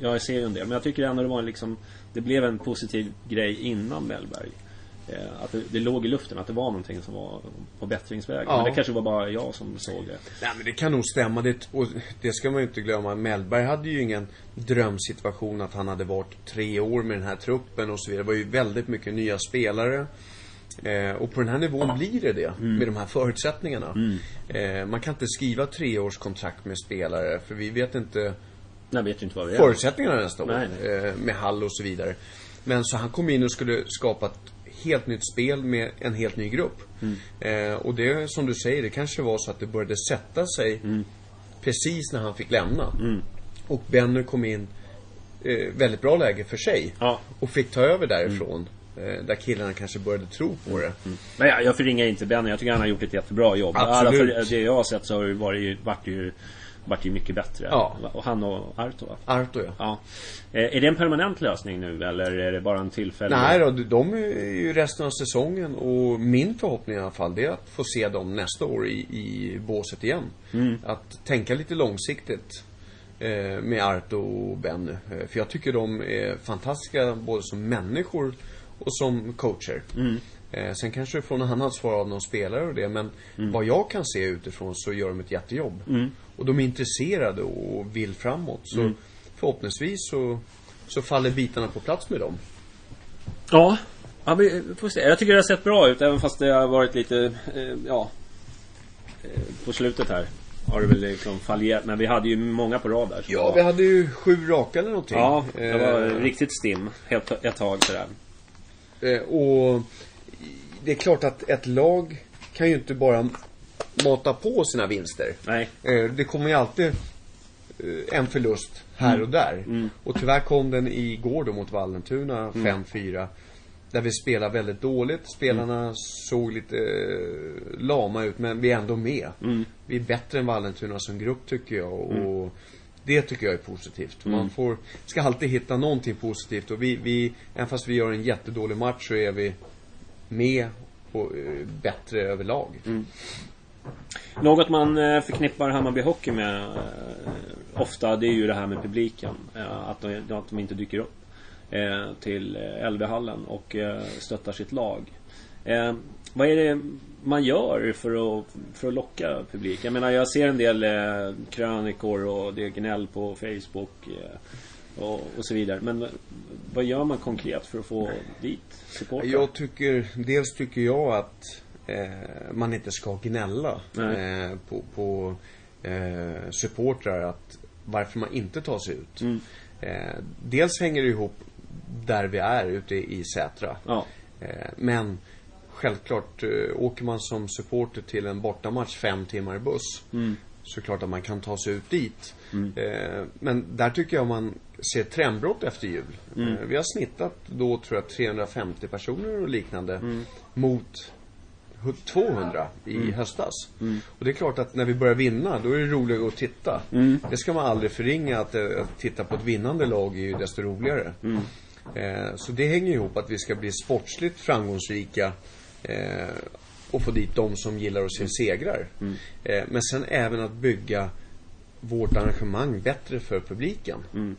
jag ser ju en del. Men jag tycker ändå det var en, liksom, det blev en positiv grej innan Mellberg. Eh, att det, det låg i luften, att det var någonting som var på bättringsvägen. Ja. Men det kanske var bara jag som såg det. Nej, men det kan nog stämma, det, och det ska man ju inte glömma. Mellberg hade ju ingen drömsituation att han hade varit tre år med den här truppen och så vidare. Det var ju väldigt mycket nya spelare. Eh, och på den här nivån ja. blir det det mm. med de här förutsättningarna. mm. eh, Man kan inte skriva treårskontrakt med spelare, för vi vet inte, Nej, vet inte vad vi förutsättningarna nästa år eh, med Hall och så vidare. Men så han kom in och skulle skapa ett helt nytt spel med en helt ny grupp. mm. eh, Och det, som du säger, det kanske var så att det började sätta sig mm. precis när han fick lämna. mm. Och Bennu kom in eh, väldigt bra läge för sig, ja. och fick ta över därifrån. mm. Där killarna kanske började tro på det. mm. Men jag, jag förringar inte Bennu. Jag tycker han har gjort ett jättebra jobb. Absolut. Alla, det jag har sett så har det varit, varit, ju, varit ju mycket bättre. ja. Och han och Arto Arto ja. ja Är det en permanent lösning nu, eller är det bara en tillfällig? Nej då, de är ju resten av säsongen. Och min förhoppning i alla fall, det är att få se dem nästa år i, i båset igen. mm. Att tänka lite långsiktigt med Arto och Bennu, för jag tycker de är fantastiska både som människor och som coacher. mm. eh, Sen kanske från en annan svar av någon spelare och det, men mm. vad jag kan se utifrån så gör de ett jättejobb. mm. Och de är intresserade och vill framåt. Så mm. förhoppningsvis så så faller bitarna på plats med dem. Ja, ja men, jag tycker det har sett bra ut, även fast det har varit lite eh, ja, på slutet här har det väl liksom fallerat, men vi hade ju många på rad där. Ja, var... vi hade ju sju raka eller någonting. Ja, det var eh... riktigt stim helt, ett tag sådär. Eh, och det är klart att ett lag kan ju inte bara mata på sina vinster. Nej. Eh, det kommer ju alltid en förlust här och där. Mm. Och tyvärr kom den igår då mot Vallentuna fem fyra mm. där vi spelar väldigt dåligt. Spelarna mm. såg lite eh, lama ut, men vi är ändå med. Mm. Vi är bättre än Vallentuna som grupp tycker jag, och mm. det tycker jag är positivt. Man får, ska alltid hitta någonting positivt, och vi, vi även fast vi gör en jättedålig match så är vi med och eh, bättre överlag. Mm. Något man förknippar Hammarby Hockey med eh, ofta, det är ju det här med publiken, eh, att, de, att de inte dyker upp eh, till Älvhallen och eh, stöttar sitt lag. eh, Vad är det man gör för att, för att locka publiken? Jag menar, jag ser en del eh, krönikor och det är gnäll på Facebook eh, och, och så vidare. Men vad gör man konkret för att få dit supporten? Jag tycker, dels tycker jag att Eh, man inte ska gnälla eh, på, på eh, supportrar, att varför man inte tar sig ut. Mm. eh, dels hänger det ihop där vi är ute i Sätra. Ja. eh, men självklart eh, åker man som supporter till en bortamatch fem timmar i buss, mm. så klart att man kan ta sig ut dit. Mm. eh, men där tycker jag man ser trendbrott efter jul. Mm. eh, vi har snittat då tror jag trehundrafemtio personer och liknande mm. mot tvåhundra i mm. höstas. Mm. Och det är klart att när vi börjar vinna, då är det roligare att titta. Mm. Det ska man aldrig förringa, att, att titta på ett vinnande lag är ju desto roligare. Mm. Eh, så det hänger ihop att vi ska bli sportsligt framgångsrika eh, och få dit de som gillar att se segrar. Mm. Eh, men sen även att bygga vårt arrangemang bättre för publiken. Mm.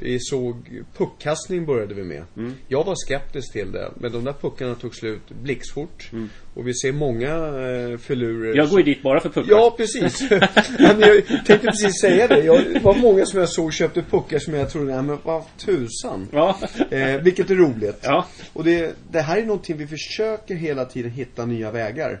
Vi såg puckkastning började vi med. Mm. Jag var skeptisk till det, men de där puckarna tog slut blixtfort. Mm. Och vi ser många eh, filurer. Jag går ju dit bara för puckar. Ja, precis. Men jag tänkte precis säga det. Jag, det var många som jag såg köpte puckar som jag trodde, nej men vad tusan. Ja. Eh, vilket är roligt. Ja. Och det, det här är någonting vi försöker hela tiden hitta nya vägar.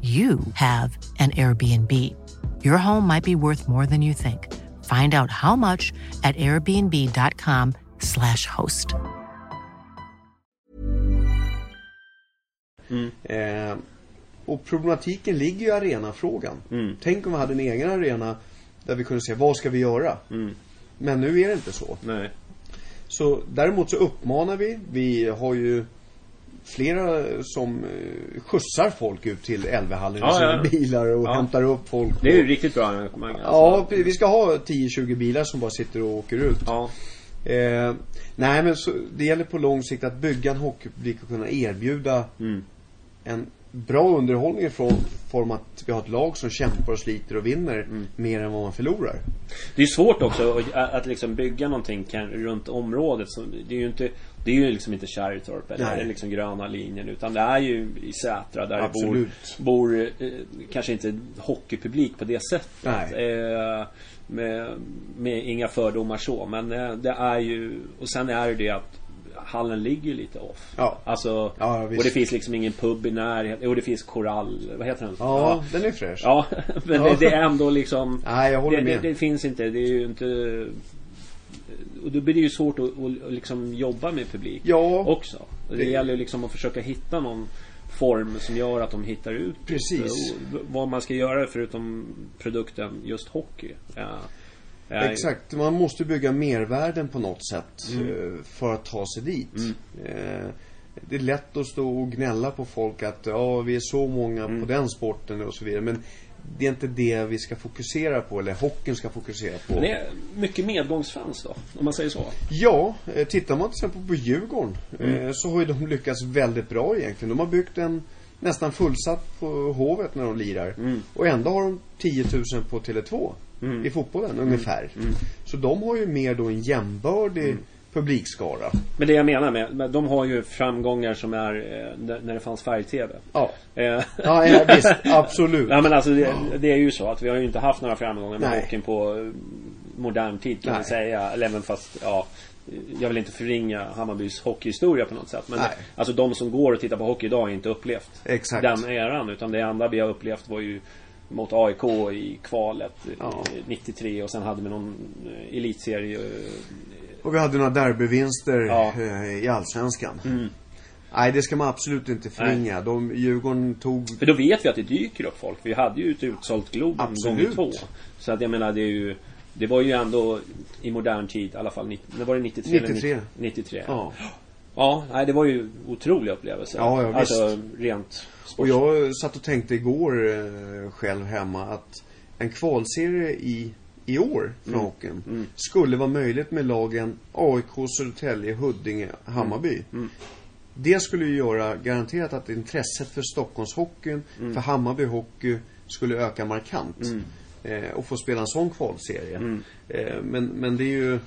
you have an Airbnb. Your home might be worth more than you think. Find out how much at airbnb.com slash host. Mm. Eh, och problematiken ligger ju i arenafrågan. Mm. Tänk om vi hade en egen arena där vi kunde se vad ska vi göra. Mm. Men nu är det inte så. Nej. Så däremot så uppmanar vi. Vi har ju flera som skjutsar folk ut till Älvhallen med ja, sina ja. bilar och ja. hämtar upp folk. Det är ju riktigt bra engagemang. Ja, vi ska ha tio tjugo bilar som bara sitter och åker ut. Ja. Eh, nej, men så, det gäller på lång sikt att bygga en hockeypublik och kunna erbjuda mm. en bra underhållning i form att vi har ett lag som kämpar och sliter och vinner mm. mer än vad man förlorar. Det är svårt också att, att liksom bygga någonting kan, runt området som, det är ju inte det är ju liksom inte Kärrtorp eller det är liksom gröna linjen, utan det är ju i Sätra där det bor, bor eh, kanske inte hockeypublik på det sättet eh, med, med inga fördomar så, men eh, det är ju, och sen är det att hallen ligger lite off. Ja. Alltså, ja, och det finns liksom ingen pub i närheten. Och det finns korall, vad heter den? Ja, ja. Den är fräsch. Ja, men ja. Det, det är ändå liksom nej, jag håller det, med. Det, det finns inte, det är ju inte. Och då blir det ju svårt att, att liksom jobba med publik ja. också. Det, det gäller liksom att försöka hitta någon form som gör att de hittar ut precis vad man ska göra förutom produkten just hockey. Ja. Ja, exakt, man måste bygga mervärden på något sätt mm. för att ta sig dit mm. Det är lätt att stå och gnälla på folk att ja, vi är så många mm. på den sporten och så vidare, men det är inte det vi ska fokusera på, eller hockeyn ska fokusera på. Men det är mycket medgångsfans då, om man säger så. Ja, tittar man till exempel på Djurgården mm. så har ju de lyckats väldigt bra egentligen. De har byggt en nästan fullsatt på Hovet när de lirar mm. och ändå har de tio tusen på Tele två Mm. i fotbollen mm. ungefär mm. Så de har ju mer då en jämbördig mm. publikskara. Men det jag menar med, de har ju framgångar som är eh, när det fanns färg-tv. Ja, eh. ja, ja visst, absolut. Ja, men alltså det, det är ju så att vi har ju inte haft några framgångar med hockeyn på modern tid kan man säga, eller även fast ja, jag vill inte förringa Hammarbys hockeyhistoria på något sätt, men det, alltså de som går och tittar på hockey idag har inte upplevt exakt den eran, utan det enda vi har upplevt var ju mot A I K i kvalet ja. nittiotre och sen hade vi någon elitserie och vi hade några derbyvinster ja. i Allsvenskan. Mm. Nej, det ska man absolut inte förringa. De Djurgården tog, för då vet vi att det dyker upp folk. Vi hade ju ett utsålt Globen gånger två. Så att jag menar det är ju, det var ju ändå i modern tid i alla fall. Det var det nittiotre nittiotre. nittiotre. Ja. Ja, nej, det var ju otroliga upplevelser. Ja, ja, alltså rent sports. Och jag satt och tänkte igår eh, själv hemma att en kvalserie i, i år från mm. hockeyn mm. skulle vara möjligt med lagen A I K, Södertälje, Huddinge, Hammarby. Mm. Mm. Det skulle ju göra garanterat att intresset för Stockholmshockeyn, mm. för Hammarby hockey skulle öka markant. Mm. Eh, och få spela en sån kvalserie. Mm. Eh, men, men det är ju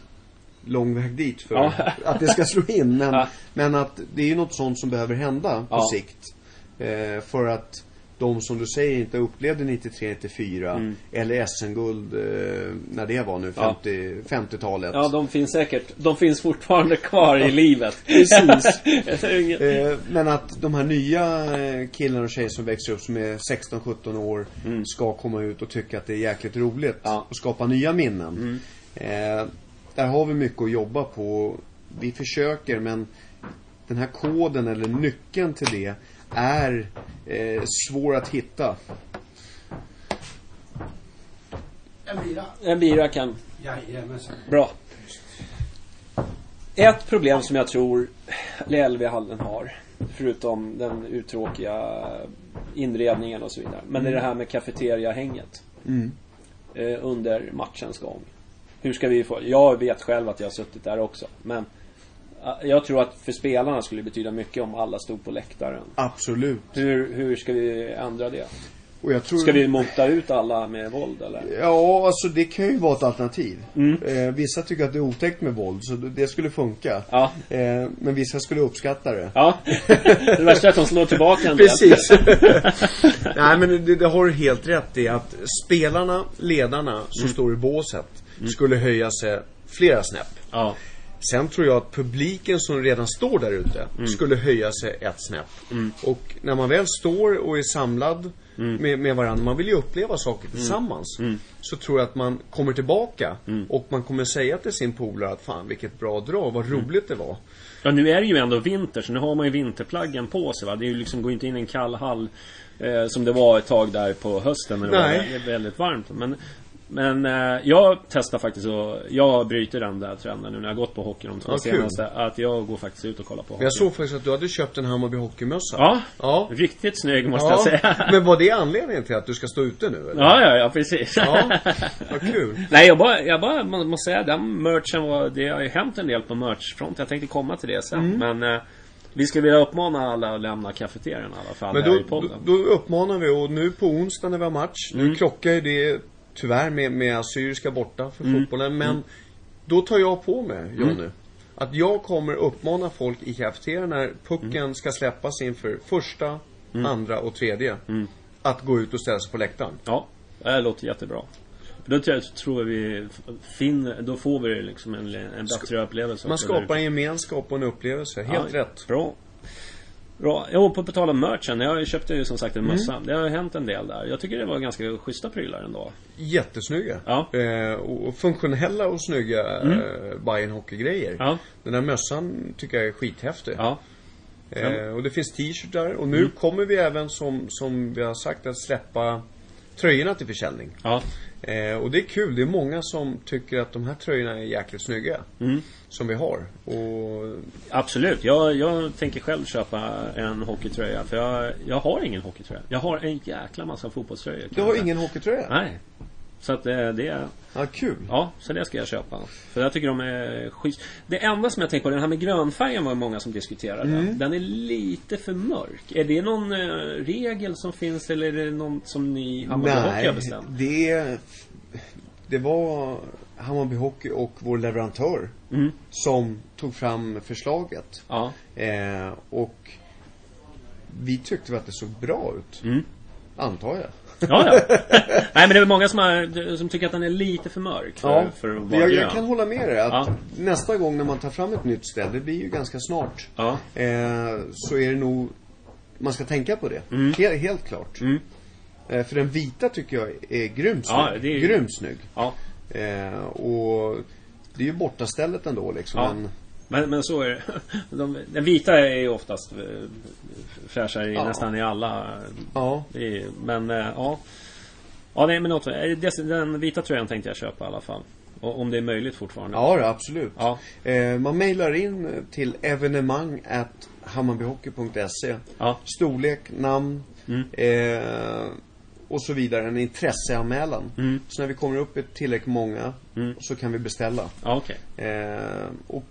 lång väg dit för ja. att det ska slå in, men, ja. men att det är ju något sånt som behöver hända på ja. sikt eh, för att de som du säger inte upplevde nittiotre nittiofyra mm. eller S M-guld eh, när det var nu femtio, femtiotalet ja, de finns säkert, de finns fortfarande kvar i livet. Precis. eh, men att de här nya killarna och tjejer som växer upp som är sexton sjutton år mm. ska komma ut och tycka att det är jäkligt roligt ja. och skapa nya minnen. mm. eh, Där har vi mycket att jobba på. Vi försöker, men den här koden eller nyckeln till det är eh, svår att hitta. En bira. En bira kan. Jajamensan. Bra. Ett problem som jag tror Älvhallen har, förutom den uttråkiga inredningen och så vidare, men mm. det är det här med kafeteriahänget mm. eh, under matchens gång. Hur ska vi få? Jag vet själv att jag har suttit där också, men jag tror att för spelarna skulle det betyda mycket om alla stod på läktaren. Absolut. Hur, hur ska vi ändra det? Och jag tror... Ska vi mota ut alla med våld eller? Ja, alltså det kan ju vara ett alternativ. Mm. Eh, vissa tycker att det är otäckt med våld, så det skulle funka. Ja. Eh, men vissa skulle uppskatta det. Ja. Det värsta är att de slår tillbaka. Precis. Nej, men det, det har helt rätt i att spelarna, ledarna som mm. står i båset Mm. skulle höja sig flera snäpp. Ja. Sen tror jag att publiken som redan står där ute mm. skulle höja sig ett snäpp. Mm. Och när man väl står och är samlad mm. med, med varandra, man vill ju uppleva saker tillsammans, mm. så tror jag att man kommer tillbaka mm. och man kommer säga till sin polare att fan vilket bra drag, vad roligt det var. Ja, nu är det ju ändå vinter, så nu har man ju vinterplaggen på sig, va? Det är ju liksom, går inte in i en kall hall eh, som det var ett tag där på hösten när det Nej. var väldigt varmt. Men Men eh, jag testar faktiskt, och jag bryter den där trenden nu när jag gått på hockey de två ja, senaste, att jag går faktiskt ut och kollar på hockey. Jag såg faktiskt att du hade köpt en Hammarby hockeymössa. Ja, ja. Riktigt snygg måste ja. jag säga. Men var det anledningen till att du ska stå ute nu? Eller? Ja, ja, ja, precis. Ja, vad kul. Nej, jag bara, jag bara måste säga, den merchen var, det har ju hänt en del på merchfront. Jag tänkte komma till det sen, mm. men... Eh, Vi ska vilja uppmana alla att lämna kafeterian i alla fall. Men då, här i podden. Då, då uppmanar vi, och nu på onsdag när vi har match, mm. nu klockar ju det tyvärr med, med Assyriska borta för mm. fotbollen, men mm. då tar jag på mig, Johnny, mm. att jag kommer uppmana folk i kafeterian när pucken mm. ska släppas inför första, mm. andra och tredje, mm. att gå ut och ställa sig på läktaren. Ja, det låter jättebra. Då tror jag vi finner, då får vi liksom en, en bättre upplevelse. Man skapar en gemenskap och en upplevelse, helt ja, rätt. Bra. Bra. Jag på att betala merchen. Jag köpte ju som sagt en mössa. Mm. Det har hänt en del där. Jag tycker det var ganska schyssta prylar ändå. Jättesnygga. Ja. Eh, och funktionella och snygga mm. eh, Bayern hockeygrejer. Ja. Den här mössan tycker jag är skithäftig. Ja. Eh, och det finns t-shirtar. Och nu mm. kommer vi även som, som vi har sagt att släppa tröjorna till försäljning. Ja. Eh, och det är kul, det är många som tycker att de här tröjorna är jäkligt snygga mm. som vi har. Och... Absolut, jag, jag tänker själv köpa en hockeytröja. För jag, jag har ingen hockeytröja. Jag har en jäkla massa fotbollströjor. Du har jag... ingen hockeytröja? Nej. Så att det, det är... Ja, kul. Ja, så det ska jag köpa. För jag tycker de är schysst. Det enda som jag tänker på, den här med grönfärgen var många som diskuterade. Mm. Den är lite för mörk. Är det någon regel som finns, eller är det någon som ni Hammarby Hockey har bestämt? Nej, det, det var Hammarby Hockey och vår leverantör mm. som tog fram förslaget. Ja. Eh, och vi tyckte att det såg bra ut. Mm. Antar jag. Ja, ja. Nej, men det är många som, har, som tycker att den är lite för mörk för, ja. för att vara jag, jag kan hålla med dig att ja. nästa gång när man tar fram ett nytt ställe, det blir ju ganska snart ja. eh, så är det nog man ska tänka på det, mm. Hel, helt klart mm. eh, för den vita tycker jag är grymt snygg, ja, det är... grymt snygg. Ja. Eh, och det är ju bortastället ändå liksom ja. men... Men, men så är det. De, den vita är ju oftast fräschare ja. nästan i alla. Ja. I, men ja. Ja, det är något. Den vita tröjan tänkte jag köpa i alla fall. Och, om det är möjligt fortfarande. Ja, absolut. Ja. Eh, man mejlar in till evenemang at hammarbyhockey punkt se. Ja. Storlek, namn mm. eh, och så vidare. En intresseanmälan. Mm. Så när vi kommer upp i tillräckligt många mm. så kan vi beställa. Ja, okej. Okay. Eh, och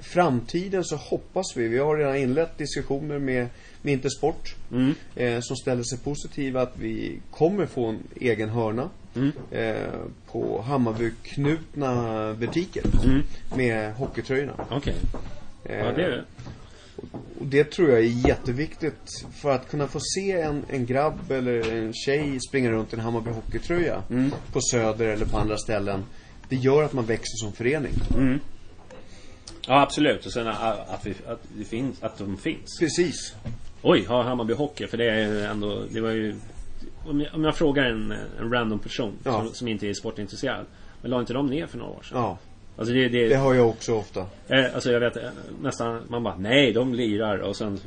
framtiden så hoppas vi, vi har redan inlett diskussioner med, med Intersport mm. eh, som ställer sig positiva att vi kommer få en egen hörna mm. eh, på Hammarby-knutna butiker mm. med hockeytröjorna. Okej, okay. eh, ja, det är det. Och det tror jag är jätteviktigt för att kunna få se en, en grabb eller en tjej springa runt en Hammarby-hockeytröja mm. på Söder eller på andra ställen. Det gör att man växer som förening. Mm. Ja, absolut. Och sen att, vi, att, det finns, att de finns. Precis. Oj, har Hammarby Hockey? För det är ändå, det var ju... Om jag, om jag frågar en, en random person ja. som, som inte är sportintresserad, men la inte de ner för några år sedan? Ja. Alltså det, det, det har jag också ofta. Eh, alltså jag vet nästan, man bara, nej, de lirar. Och sen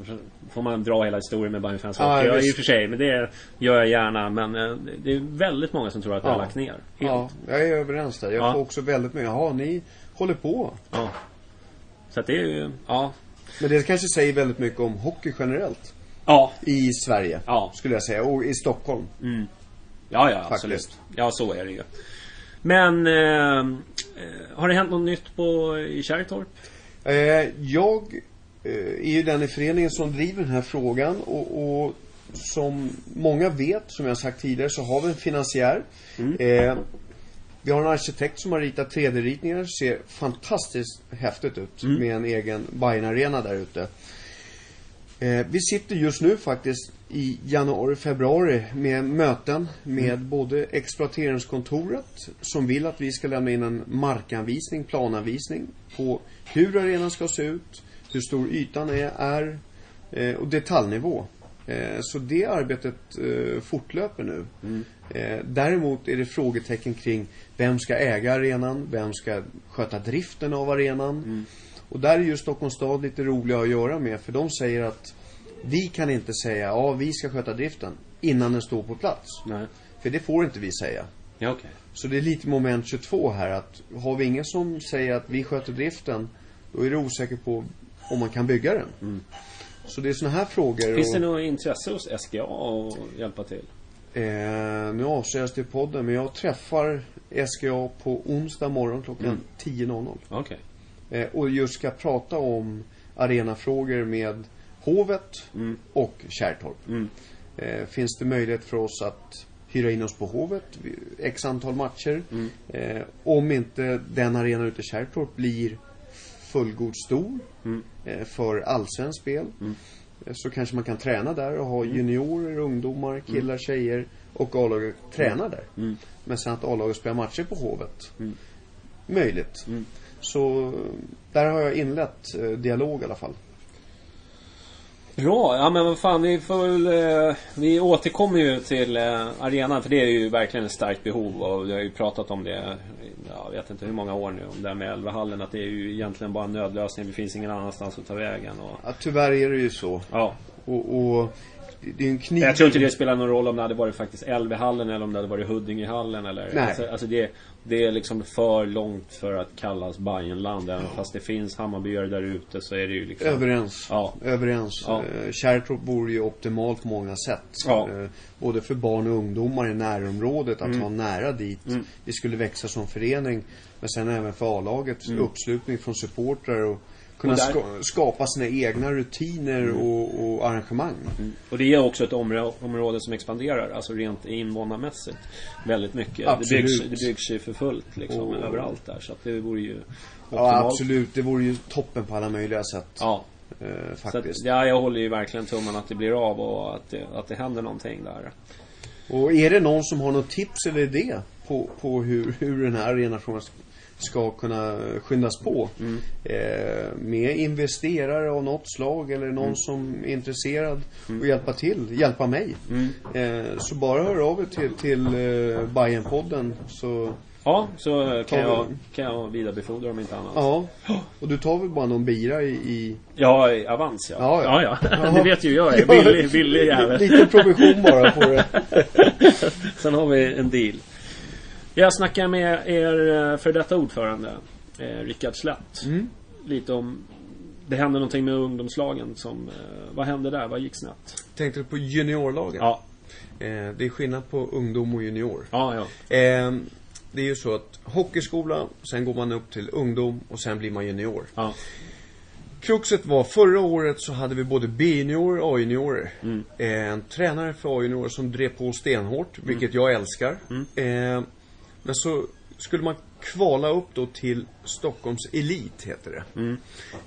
får man dra hela historien med Bajenkvällen. Ah, jag i och för sig, men det gör jag gärna. Men eh, det är väldigt många som tror att det ja. har lagt ner. Helt. Ja, jag är överens där. Jag ja. får också väldigt mycket, jaha, ni håller på. Ja. Så att det är ju, ja. Men det kanske säger väldigt mycket om hockey generellt. Ja. I Sverige, ja. skulle jag säga. Och i Stockholm. Mm. Ja, ja, faktiskt. Absolut. Ja, så är det ju. Men eh, har det hänt något nytt på, i Kärrtorp? Eh, jag eh, är ju den i föreningen som driver den här frågan. Och, och som många vet, som jag sagt tidigare, så har vi en finansiär. Mm. Eh, Vi har en arkitekt som har ritat tre D-ritningar. Ser fantastiskt häftigt ut mm. med en egen Bayern-arena där ute. Eh, vi sitter just nu faktiskt i januari, februari med möten med mm. både exploateringskontoret som vill att vi ska lämna in en markanvisning, plananvisning på hur arenan ska se ut, hur stor ytan är, är eh, och detaljnivå. Så det arbetet fortlöper nu. Mm. Däremot är det frågetecken kring vem ska äga arenan, vem ska sköta driften av arenan. Mm. Och där är ju Stockholms stad lite roliga att göra med, för de säger att vi kan inte säga ja, vi ska sköta driften innan den står på plats. Nej. För det får inte vi säga. Ja, okay. Så det är lite moment tjugotvå här, att har vi ingen som säger att vi sköter driften, då är det osäker på om man kan bygga den. Mm. Så det är såna här frågor. Finns det något intresse hos S K A att hjälpa till? Eh, nu avslöjas det i podden, men jag träffar S K A på onsdag morgon klockan mm. tio. Okej. Okay. Eh, och just ska prata om arenafrågor med Hovet mm. och Kärrtorp. Mm. Eh, finns det möjlighet för oss att hyra in oss på Hovet x antal matcher? Mm. Eh, om inte den arenan ute i Kärrtorp blir fullgod stor mm. eh, för allsvensk spel mm. eh, så kanske man kan träna där och ha juniorer, ungdomar, killar, mm. tjejer och A-laget träna där. Mm. Men sen att A-laget spelar matcher på Hovet. Mm. Möjligt. Mm. Så där har jag inlett eh, dialog i alla fall. Bra, ja men vad fan, vi, får, eh, vi återkommer ju till eh, arenan, för det är ju verkligen ett starkt behov, och vi har ju pratat om det, jag vet inte hur många år nu, om det här med Älvhallen, att det är ju egentligen bara en nödlösning, det finns ingen annanstans att ta vägen. Och... ja, tyvärr är det ju så. Ja. Och, och det är en kniv... jag tror inte det spelar någon roll om det hade varit faktiskt Älvhallen eller om det hade varit Huddingehallen eller... nej. Alltså, alltså det, det är liksom för långt för att kallas Bajenland, även ja. Fast det finns Hammarbyar där ute, så är det ju liksom... överens, ja. överens. Ja. Kärrtorp vore ju optimalt på många sätt. Ja. Både för barn och ungdomar i närområdet, att mm. vara nära dit. Mm. Vi skulle växa som förening, men sen även för A-laget, mm. uppslutning från supportrar och kunna ska- skapa sina egna rutiner mm. och, och arrangemang. Mm. Och det är också ett områ- område som expanderar, alltså rent invånarmässigt väldigt mycket. Absolut. Det byggs, det byggs ju för fullt liksom, och... överallt där, så att det vore ju optimalt. Ja, absolut, det vore ju toppen på alla möjliga sätt. Ja. Eh, faktiskt. Att, ja, jag håller ju verkligen tummen att det blir av och att det, att det händer någonting där. Och är det någon som har något tips eller idé på, på hur, hur den här arenationen ska kunna skyndas på mm. eh, med investerare av något slag eller någon mm. som är intresserad mm. och hjälpa till, hjälpa mig mm. eh, så bara hör av er till, till eh, Bajenpodden, så ja, så kan jag, kan jag vidarebefordra om inte annat. Ja, och du tar väl bara någon bira i... i... ja, i avans, ja. Ja, ja. ja, ja. ja. Det vet ju jag, är billig, billig jävel. Lite provision bara på det. Sen har vi en deal. Jag snackar med er för detta ordförande, Rickard Slätt, mm. lite om... det hände någonting med ungdomslagen som... vad hände där? Vad gick snett? Tänkte du på juniorlagen? Ja. Eh, det är skillnad på ungdom och junior. Ja, ja. Eh, det är ju så att hockeyskola, sen går man upp till ungdom och sen blir man junior. Ja. Kruxet var, förra året så hade vi både B-juniorer och A-juniorer. Mm. Eh, en tränare för A-juniorer som drev på stenhårt, mm. vilket jag älskar. Mm. Eh, Men så skulle man kvala upp då till Stockholms elit, heter det. Mm.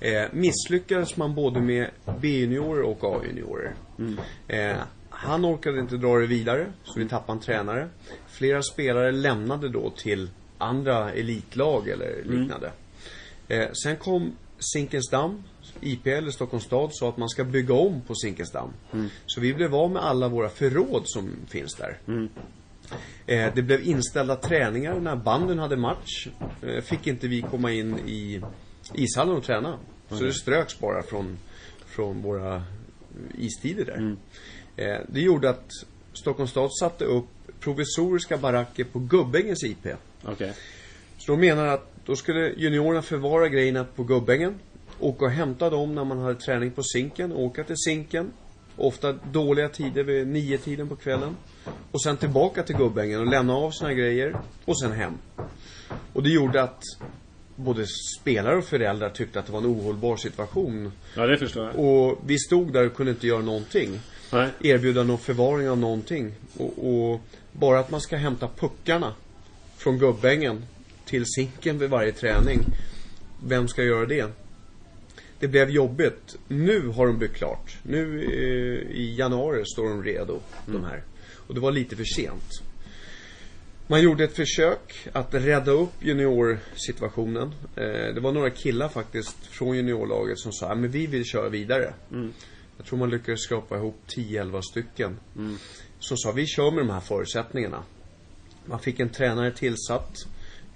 Eh, misslyckades man både med B-juniorer och A-juniorer. Mm. Eh, han orkade inte dra det vidare, så vi tappade en tränare. Flera spelare lämnade då till andra elitlag eller liknande. Mm. Eh, sen kom Zinkensdamm, I P eller Stockholms stad, sa att man ska bygga om på Zinkensdamm. Mm. Så vi blev av med alla våra förråd som finns där. Mm. Eh, det blev inställda träningar när banden hade match. Eh, fick inte vi komma in i ishallen och träna. Mm. Så det ströks bara från, från våra istider där. Mm. Eh, det gjorde att Stockholms stad satte upp provisoriska baracker på Gubbängens I P. Okay. Så de menar att då skulle juniorerna förvara grejerna på Gubbängen, åka och hämta dem när man hade träning på Zinken, åka till Zinken. Ofta dåliga tider vid nio tiden på kvällen. Och sen tillbaka till Gubbängen och lämna av sina grejer. Och sen hem. Och det gjorde att både spelare och föräldrar tyckte att det var en ohållbar situation. Ja, det förstår jag. Och vi stod där och kunde inte göra någonting. Nej. Erbjuda någon förvaring av någonting. Och, och bara att man ska hämta puckarna från Gubbängen till Zinken vid varje träning. Vem ska göra det? Det blev jobbigt. Nu har de byggt klart. Nu eh, i januari står de redo, mm. de här. Och det var lite för sent. Man gjorde ett försök att rädda upp juniorsituationen. Eh, det var några killar faktiskt från juniorlaget som sa, men vi vill köra vidare. Mm. Jag tror man lyckades skapa ihop tio elva stycken. Mm. Som sa, vi kör med de här förutsättningarna. Man fick en tränare tillsatt.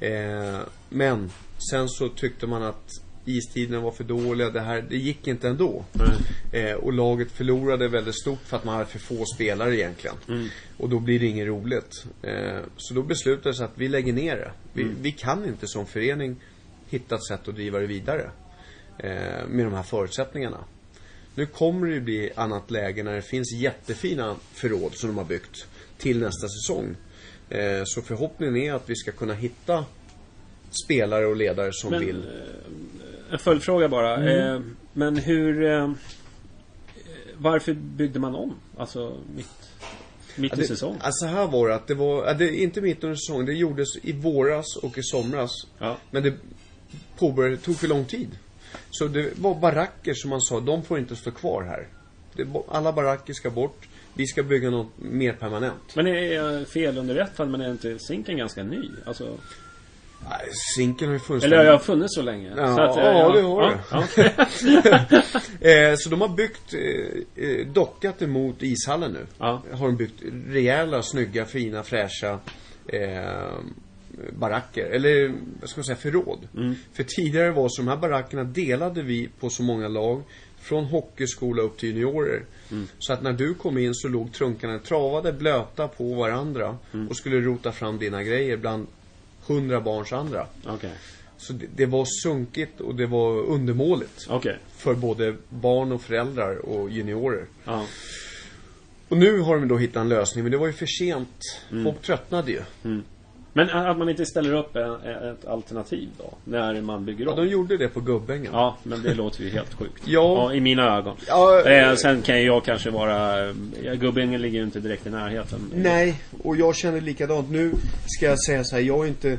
Eh, men sen så tyckte man att istiden var för dåliga, det här, det gick inte ändå. Mm. Eh, och laget förlorade väldigt stort för att man hade för få spelare egentligen. Mm. Och då blir det inget roligt. Eh, så då beslutades att vi lägger ner det. Vi, mm. vi kan inte som förening hitta ett sätt att driva det vidare eh, med de här förutsättningarna. Nu kommer det bli annat läge när det finns jättefina förråd som de har byggt till nästa säsong. Eh, så förhoppningen är att vi ska kunna hitta spelare och ledare som men, vill. En följdfråga bara. Mm. Men hur varför byggde man om? Alltså mitt, mitt ja, det, i säsong. Alltså här var det att det var det, inte mitt under säsong. Det gjordes i våras och i somras. Ja. Men det påbörjade, tog för lång tid. Så det var baracker som man sa, de får inte stå kvar här. Det, alla baracker ska bort. Vi ska bygga något mer permanent. Men är jag fel underrättad, men är inte Zinken ganska ny? Alltså... Nej, Zinken har ju funnits. Eller jag har funnits så länge. Ja, så att, ja, ja det har det. Ja, ja. eh, så de har byggt eh, dockat emot ishallen nu. Ja. Har de byggt rejäla, snygga, fina, fräscha eh, baracker. Eller vad ska man säga, förråd. Mm. För tidigare var så de här barackerna delade vi på så många lag. Från hockeyskola upp till juniorer. Mm. Så att när du kom in så låg trunkarna travade, blöta på varandra. Mm. Och skulle rota fram dina grejer bland hundra barns andra. Okay. Så det, det var sunkigt och det var undermåligt. Okay. För både barn och föräldrar och juniorer. Ah. Och nu har de då hittat en lösning. Men det var ju för sent. Mm. Folk tröttnade ju. Mm. Men att man inte ställer upp ett alternativ då, när man bygger om. Ja, de gjorde det på Gubbängen. Ja, men det låter ju helt sjukt. ja. ja, i mina ögon. Ja, eh, sen kan jag kanske vara... Gubbängen ligger ju inte direkt i närheten. Nej, och jag känner likadant. Nu ska jag säga så här, jag är inte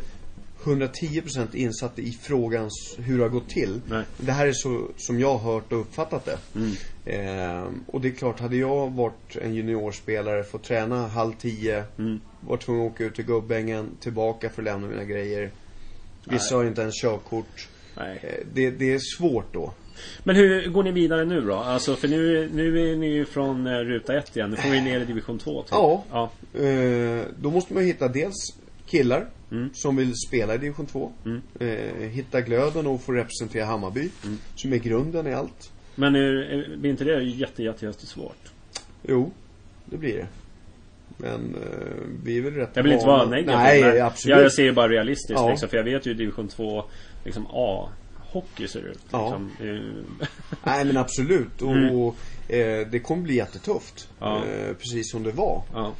hundratio procent insatt i frågan hur det har gått till. Nej. Det här är så som jag har hört och uppfattat det. Mm. Eh, och det är klart, hade jag varit en juniorspelare, fått träna halv tio, mm. varit tvungen att åka ut till Gubbängen, tillbaka för att lämna mina grejer. Vissa har inte ens körkort. Nej. Eh, det, det är svårt då. Men hur går ni vidare nu då? Alltså, för nu, nu är ni ju från ruta ett igen. Nu får vi ner i division två. Typ. Ja, ja. Eh, då måste man hitta dels killar mm. som vill spela i division två. Mm. Eh, hitta glöden och få representera Hammarby. Mm. Som är grunden i allt. Men är inte det jätte, jätte, jätte svårt? Jo, det blir det. Men eh, vi är väl rätt. Jag vill inte vara negativ. Nej, absolut. Jag ser ju bara realistiskt. Ja. Liksom, för jag vet ju division två liksom A. Hockey ser det ut. Ja. Liksom. Nej, men absolut. Och, mm. och eh, det kommer bli jättetufft. Ja. Eh, precis som det var. Ja.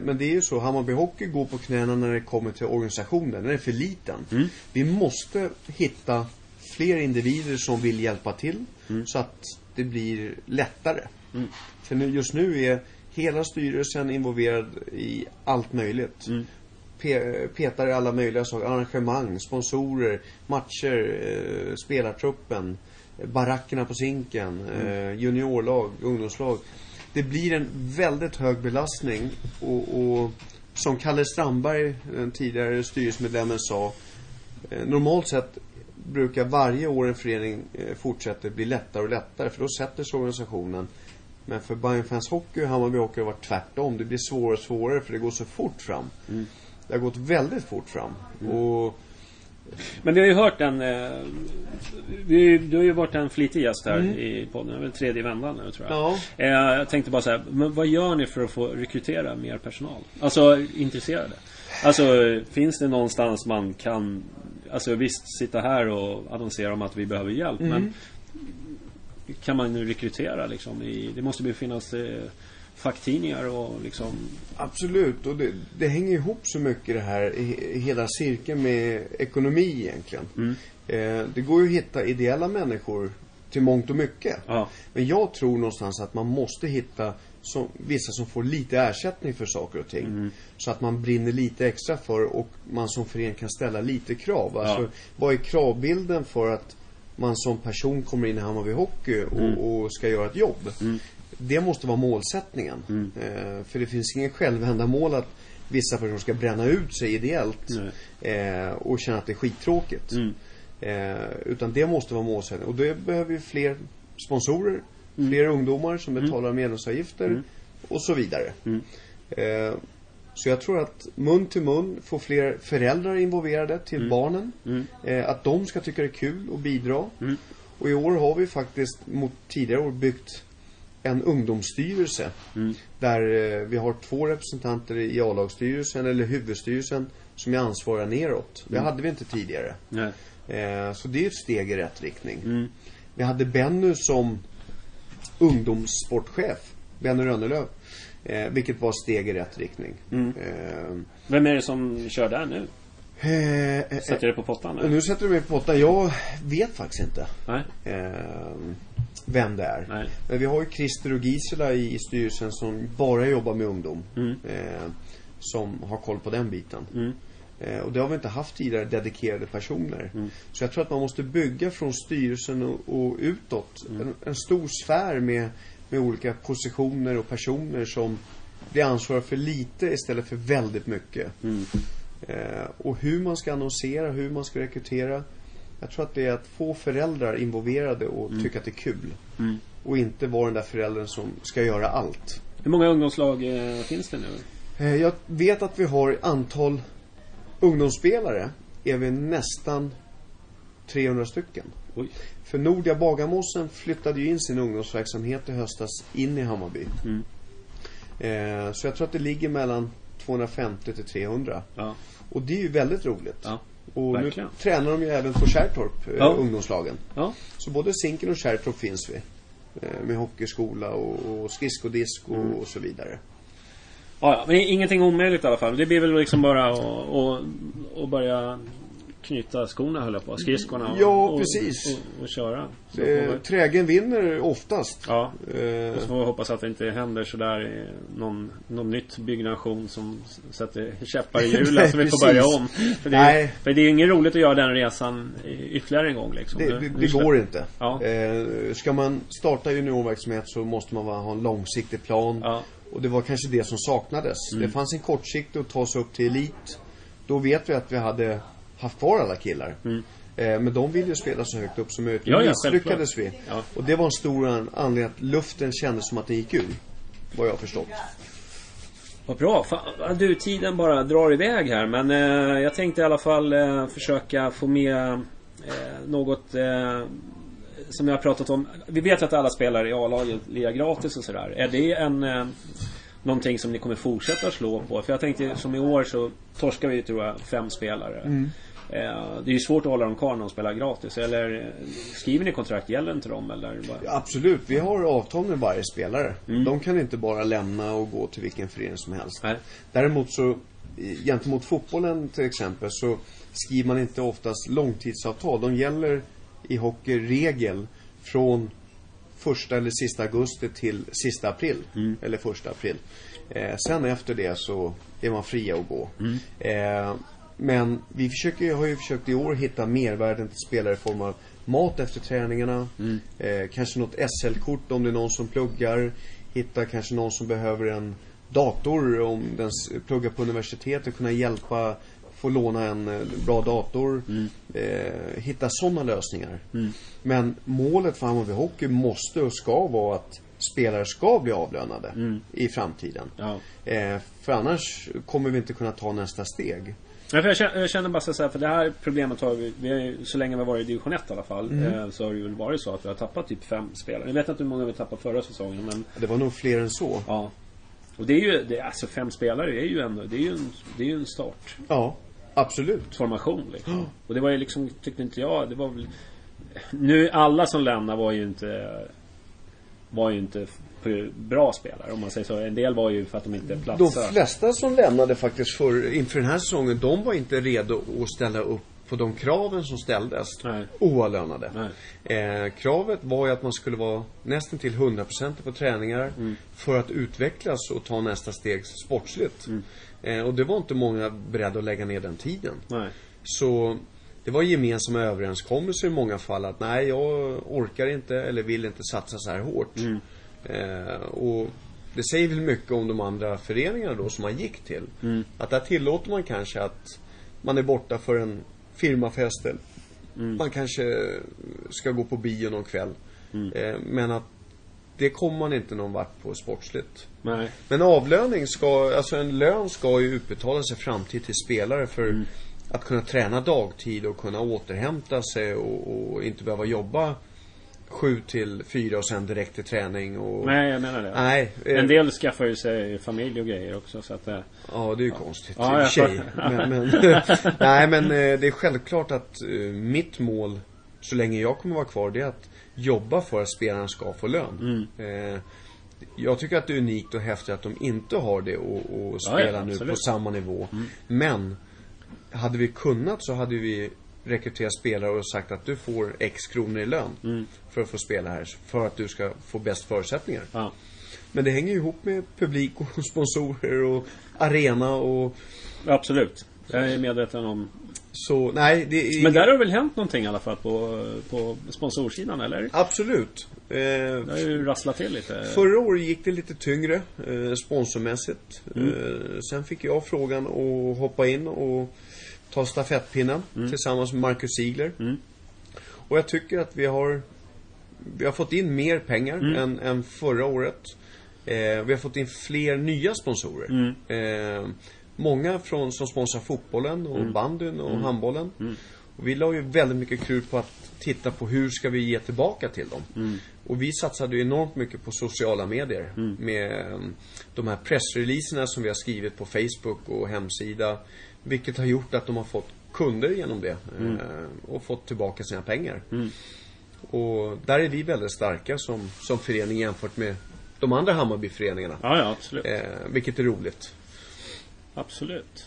Men det är ju så, Hammarby Hockey går på knäna när det kommer till organisationen, när den är för liten. Mm. Vi måste hitta fler individer som vill hjälpa till mm. så att det blir lättare. Mm. För nu, just nu är hela styrelsen involverad i allt möjligt. Mm. Pe- petar i alla möjliga saker, arrangemang, sponsorer, matcher, eh, spelartruppen, barackerna på Zinken, mm. eh, juniorlag, ungdomslag. Det blir en väldigt hög belastning och, och som Kalle Strandberg, den tidigare styrelsemedlemmen, sa, normalt sett brukar varje år en förening fortsätter bli lättare och lättare, för då sätter sig organisationen. Men för Bajenkvällen hockey och Hammarby hockey har varit tvärtom. Det blir svårare och svårare, för det går så fort fram. Mm. Det har gått väldigt fort fram. Mm. Och men vi har ju hört en eh, vi, du har ju varit en flitig gäst här mm. i podden, den tredje vändan nu tror jag. Ja. Eh, jag tänkte bara så här, men vad gör ni för att få rekrytera mer personal? Alltså intresserade. Alltså finns det någonstans man kan, alltså visst sitta här och annonsera om att vi behöver hjälp, mm. men kan man nu rekrytera liksom i, det måste ju finnas eh, facktidningar och liksom... Absolut, och det, det hänger ihop så mycket det här, i, i hela cirkeln med ekonomi egentligen. Mm. Eh, det går ju att hitta ideella människor till mångt och mycket. Ja. Men jag tror någonstans att man måste hitta som, vissa som får lite ersättning för saker och ting. Mm. Så att man brinner lite extra för, och man som förening kan ställa lite krav. Alltså, ja. Vad är kravbilden för att man som person kommer in i Hammarby Hockey och, mm. och ska göra ett jobb? Mm. Det måste vara målsättningen. Mm. Eh, för det finns ingen självändamål att vissa personer ska bränna ut sig ideellt eh, och känna att det är skittråkigt. Mm. Eh, utan det måste vara målsättningen. Och då behöver vi fler sponsorer, mm. fler ungdomar som betalar mm. medlemsavgifter mm. och så vidare. Mm. Eh, så jag tror att mun till mun får fler föräldrar involverade till mm. barnen. Mm. Eh, att de ska tycka det är kul och bidra. Mm. Och i år har vi faktiskt mot tidigare år byggt en ungdomsstyrelse mm. där eh, vi har två representanter i A-lagsstyrelsen eller huvudstyrelsen som är ansvariga neråt. Det mm. hade vi inte tidigare. Eh, så det är ett steg i rätt riktning. Mm. Vi hade Bennu som ungdomssportchef, Bennu Rönnelöf, eh, vilket var steg i rätt riktning. Mm. Eh, Vem är det som kör där nu? Eh, sätter eh, du på pottan nu? Nu sätter du mig på pottan. Jag vet faktiskt inte. Nej. Eh, vem det är. Nej. Men vi har ju Christer och Gisela i, i styrelsen som bara jobbar med ungdom, mm. eh, som har koll på den biten. Mm. Eh, och det har vi inte haft tidigare, dedikerade personer. Mm. Så jag tror att man måste bygga från styrelsen och, och utåt mm. en, en stor sfär med, med olika positioner och personer som blir ansvariga för lite istället för väldigt mycket. Mm. Eh, och hur man ska annonsera, hur man ska rekrytera. Jag tror att det är att få föräldrar involverade och mm. tycka att det är kul. Mm. Och inte vara den där föräldern som ska göra allt. Hur många ungdomslag eh, finns det nu? Eh, jag vet att vi har antal ungdomsspelare. Är vi nästan trehundra stycken. Oj. För Nordia Bagarmossen flyttade ju in sin ungdomsverksamhet i höstas in i Hammarby. Mm. Eh, så jag tror att det ligger mellan tvåhundrafemtio till trehundra. Ja. Och det är ju väldigt roligt. Ja. Och verkligen. Nu tränar de ju även på Kärrtorp, ja. Ungdomslagen. Ja. Så både Zinken och Kärrtorp finns vi. Med hockeyskola och skridskodisk och, mm. och så vidare. Ja, men ingenting omöjligt i alla fall. Det blir väl liksom bara att och, och börja knyta skorna, höll jag på. Skridskorna och, ja, precis. Och, och, och köra. Eh, trägen vinner oftast. Ja, eh. och så får vi hoppas att det inte händer sådär någon, någon nytt byggnation som sätter käppar i hjulen så vi får börja om. För det, nej. För det är ju inget roligt att göra den resan ytterligare en gång. Liksom. Det, det, det går inte. Ja. Eh, ska man starta juniorverksamhet så måste man ha en långsiktig plan. Ja. Och det var kanske det som saknades. Mm. Det fanns en kortsiktig att ta sig upp till elit. Då vet vi att vi hade haft kvar alla killar. Mm. Eh, men de ville ju spela så högt upp som möjligt. Ja, ja, lyckades vi. Ja. Och det var en stor anledning att luften kändes som att det gick ur. Vad jag förstått. Vad bra. Fan, du, tiden bara drar iväg här. Men eh, jag tänkte i alla fall eh, försöka få med eh, något eh, som jag har pratat om. Vi vet att alla spelare i A-laget lirar gratis och sådär. Är det en... Eh, någonting som ni kommer fortsätta slå på? För jag tänkte, som i år så torskar vi ju, tror jag, fem spelare. Mm. Det är ju svårt att hålla dem kvar när de spelar gratis. Eller skriver ni kontrakt, gäller inte dem? Eller bara... ja, absolut, vi har avtal med varje spelare. Mm. De kan inte bara lämna och gå till vilken förening som helst. Nej. Däremot så, gentemot fotbollen till exempel, så skriver man inte oftast långtidsavtal. De gäller i hockey regel från första eller sista augusti till sista april. Mm. Eller första april. Eh, sen efter det så är man fria att gå. Mm. Eh, men vi försöker, har ju försökt i år hitta mervärden till spelare i form av mat efter träningarna. Mm. Eh, kanske något S L-kort om det är någon som pluggar. Hitta kanske någon som behöver en dator om den pluggar på universitet och kunna hjälpa, få låna en bra dator. Mm. eh, Hitta sådana lösningar. Mm. Men målet för Hammarby Hockey måste och ska vara att spelare ska bli avlönade mm. i framtiden. Ja. eh, För annars kommer vi inte kunna ta nästa steg. Ja, för jag, känner, jag känner bara så här, för det här problemet har vi, vi har ju, så länge vi har varit i division ett i alla fall, mm. eh, så har det ju varit så att vi har tappat typ fem spelare. Jag vet inte hur många vi tappade förra säsongen, men... det var nog fler än så. Ja. Och det är ju det, alltså fem spelare är ju ändå, det är ju en, det är ju en start. Ja. Absolut. Formation liksom. Mm. Och det var ju liksom, tyckte inte jag, det var väl, nu alla som lämnar var ju inte var ju inte bra spelare om man säger så. En del var ju för att de inte platsade. De flesta som lämnade faktiskt för, inför den här säsongen, de var inte redo att ställa upp på de kraven som ställdes. Nej. Oavlönade. Nej. Eh, kravet var ju att man skulle vara nästan till hundra procent på träningar mm. för att utvecklas och ta nästa steg sportsligt. Mm. Eh, och det var inte många beredda att lägga ner den tiden. Nej. Så det var gemensamma överenskommelser i många fall att nej, jag orkar inte eller vill inte satsa så här hårt. Mm. Eh, och det säger väl mycket om de andra föreningarna då som man gick till. Mm. Att där tillåter man kanske att man är borta för en firmafest eller mm. man kanske ska gå på bio någon kväll. Mm. Eh, men att det kommer man inte någon vart på sportsligt. Nej. Men avlöning ska, alltså en lön ska ju utbetalas i framtid till spelare för mm. att kunna träna dagtid och kunna återhämta sig och, och inte behöva jobba sju till fyra och sen direkt till träning och... nej, jag menar det. Nej, eh... en del skaffar ju sig familj och grejer också så att, eh... ja, det är ju ja. Konstigt ja, tjej. men, men... nej, men eh, det är självklart att eh, mitt mål så länge jag kommer vara kvar det är att jobba för att spelarna ska få lön. Mm. eh, Jag tycker att det är unikt och häftigt att de inte har det och, och spelar ja, ja, nu på samma nivå. Mm. Men hade vi kunnat så hade vi rekryterat spelare och sagt att du får x kronor i lön mm. för att få spela här, för att du ska få bäst förutsättningar. Ja. Men det hänger ju ihop med publik och sponsorer och arena och... Absolut, jag är medveten om. Så, nej, det... Men där har väl hänt någonting i alla fall på, på sponsorsidan, eller? Absolut. Eh, det har ju rasslat till lite. Förra året gick det lite tyngre eh, sponsormässigt. Mm. Eh, sen fick jag frågan att hoppa in och ta stafettpinnen mm. tillsammans med Marcus Ziegler. Mm. Och jag tycker att vi har, vi har fått in mer pengar mm. än, än förra året. Eh, vi har fått in fler nya sponsorer. Mm. Eh, många från, som sponsrar fotbollen och mm. bandyn och mm. handbollen. Mm. Och vi la ju väldigt mycket krut på att titta på hur ska vi ge tillbaka till dem. Mm. Och vi satsade ju enormt mycket på sociala medier. Mm. Med de här pressreleaserna som vi har skrivit på Facebook och hemsida. Vilket har gjort att de har fått kunder genom det. Mm. Och fått tillbaka sina pengar. Mm. Och där är vi väldigt starka som, som förening jämfört med de andra Hammarbyföreningarna. Ja, ja, absolut. Eh, vilket är roligt. Absolut.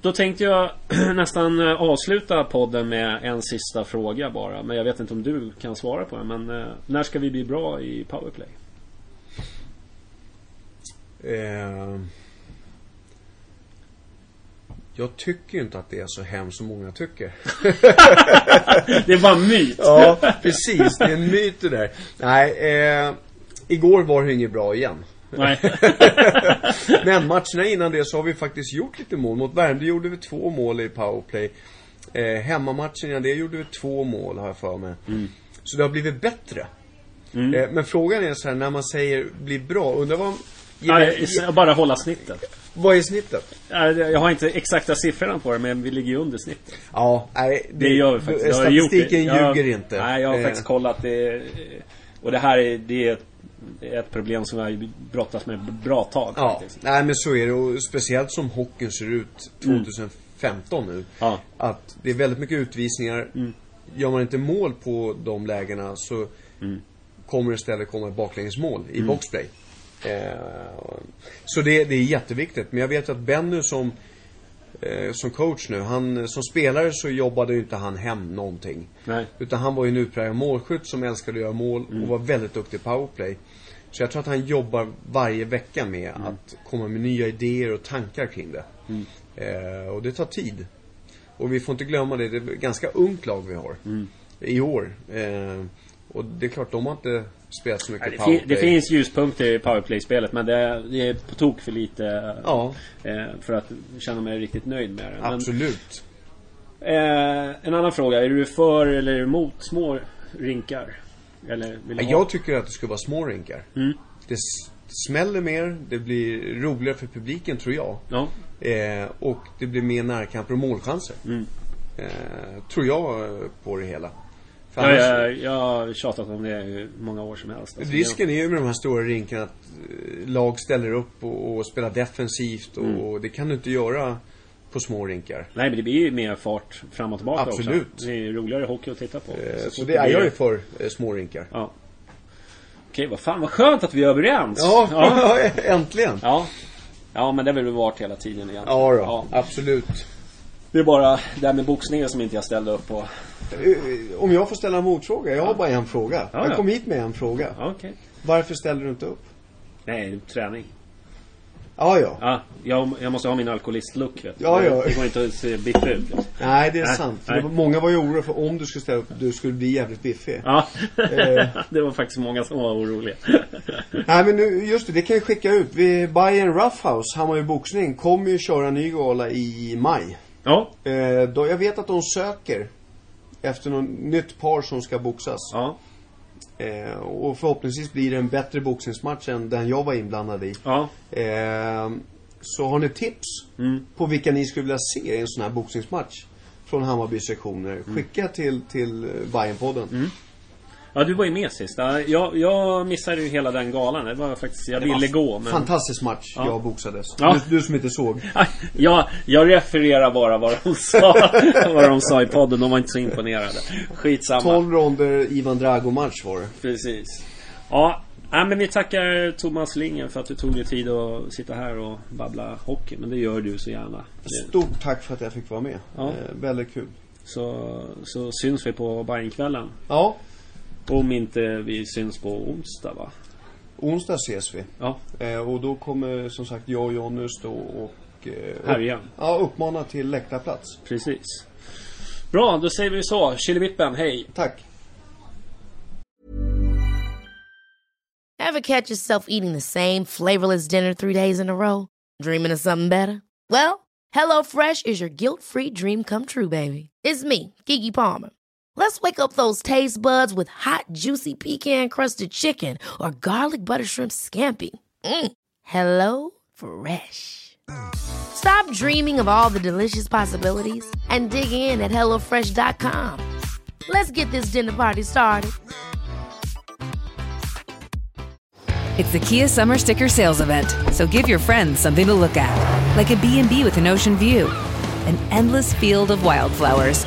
Då tänkte jag nästan avsluta podden med en sista fråga bara. Men jag vet inte om du kan svara på den. Men när ska vi bli bra i powerplay? Eh, jag tycker inte att det är så hemskt som många tycker. Det är bara en myt. Ja, precis. Det är en myt det där. Nej, eh, igår var det inget bra igen. Nej. Men matcherna innan det så har vi faktiskt gjort lite mål. Mot Värmdö gjorde vi två mål i powerplay. eh, Hemmamatchen innan det gjorde vi två mål, har jag för mig. Mm. Så det har blivit bättre. Mm. eh, Men frågan är så här, när man säger bli bra, undrar vad... Nej, bara hålla snittet. Vad är snittet? Jag har inte exakta siffrorna på det, men vi ligger ju under snittet. Ja, nej, det, det gör vi faktiskt. Jag statistiken har gjort det. ljuger jag, inte Nej, jag har eh. faktiskt kollat det. Och det här är, det är ett ett problem som har brottats med bra tag. Ja, nej, men så är det. Och speciellt som hockeyn ser ut tjugohundrafemton mm. nu. Ja. Att det är väldigt mycket utvisningar. Mm. Gör man inte mål på de lägena så mm. kommer det istället komma ett baklängesmål i mm. boxplay. Eh, så det, det är jätteviktigt. Men jag vet att Bennu som eh, som coach nu, han som spelare så jobbade ju inte han hem någonting. Nej. Utan han var ju en utpräglad målskytt som älskade att göra mål mm. och var väldigt duktig i powerplay. Så jag tror att han jobbar varje vecka med mm. att komma med nya idéer och tankar kring det. Mm. Eh, och det tar tid. Och vi får inte glömma det, det är ett ganska ungt lag vi har mm. i år. Eh, och det är klart, de har inte spelat så mycket det powerplay. Fin- det finns ljuspunkter i powerplay-spelet, men det är, det är på tok för lite ja. eh, för att känna mig riktigt nöjd med det. Men, absolut. Eh, en annan fråga, är du för eller emot små rinkar? Eller vill jag ha... tycker att det skulle vara små rinkar. Mm. Det smäller mer, det blir roligare för publiken, tror jag. Ja. Eh, och det blir mer närkamper och målchanser. Mm. Eh, tror jag på det hela. För ja, annars... Jag har tjatat om det i många år som helst. Alltså, risken jag... är ju med de här stora rinkarna att lag ställer upp och, och spelar defensivt. Och, mm. och det kan du inte göra på små rinkar. Nej, men det blir ju mer fart fram och tillbaka. Absolut. Också. Det är roligare hockey att titta på. Eh, så så det är jag ju för eh, små rinkar. Ja. Okej, vad fan, vad skönt att vi är överens. Ja, ja. Äntligen. Ja. Ja, men det har väl varit hela tiden igen. Ja, då. Ja, absolut. Det är bara det här med boxningen som inte jag ställde upp på. Om jag får ställa en motfråga, jag ja. har bara en fråga. Ja, jag ja. kom hit med en fråga. Ja, okay. Varför ställer du inte upp? Nej, träning. Ah, ja, ja. Jag, jag måste ha min alkoholistluck, vet du. Ja, ja. Det går inte att se biffig ut. Nej, det är nej, sant. Nej. Många var ju oroliga för om du skulle ställa upp, du skulle bli jävligt biffig. Ja, eh. det var faktiskt många som var oroliga. Nej, men nu, just det, det kan jag skicka ut. Vid Bayern Roughhouse, Hammarby boxning, kommer ju köra en ny gala i maj. Ja. Eh, då jag vet att de söker efter något nytt par som ska boxas. Ja. Eh, och förhoppningsvis blir det en bättre boxningsmatch än den jag var inblandad i. Ja. Eh, så har ni tips mm. på vilka ni skulle vilja se i en sån här boxningsmatch från Hammarbys sektioner, skicka mm. till, till Bajenpodden. Mm. Ja, du var ju med sist. Jag, jag missade ju hela den galan. Det var faktiskt, jag det ville var gå. Men... fantastisk match, ja. Jag boxades. Ja. Du, du som inte såg. Ja, jag refererar bara vad de sa, vad de sa i podden. De var inte så imponerade. Skitsamma. tolv ronder Ivan Drago-match var det. Precis. Ja, men vi tackar Thomas Lindgren för att du tog dig tid att sitta här och babbla hockey. Men det gör du så gärna. Stort tack för att jag fick vara med. Ja. Väldigt kul. så, så syns vi på Bajenkvällen. Ja. Om inte vi syns på onsdag, va? Onsdag ses vi. Ja. Eh, och då kommer som sagt jag och Jonny stå och eh, här igen. Upp, ja, uppmana till läktarplats. Precis. Bra, då säger vi så. Killevippen, hej. Tack. Ever catch yourself eating the same flavorless dinner three days in a row? Dreaming of something better? Well, HelloFresh is your guilt-free dream come true, baby. It's me, Keke Palmer. Let's wake up those taste buds with hot, juicy pecan-crusted chicken or garlic butter shrimp scampi. Mm. Hello Fresh. Stop dreaming of all the delicious possibilities and dig in at hello fresh dot com. Let's get this dinner party started. It's the Kia Summer Sticker Sales Event, so give your friends something to look at, like a B and B with an ocean view, an endless field of wildflowers,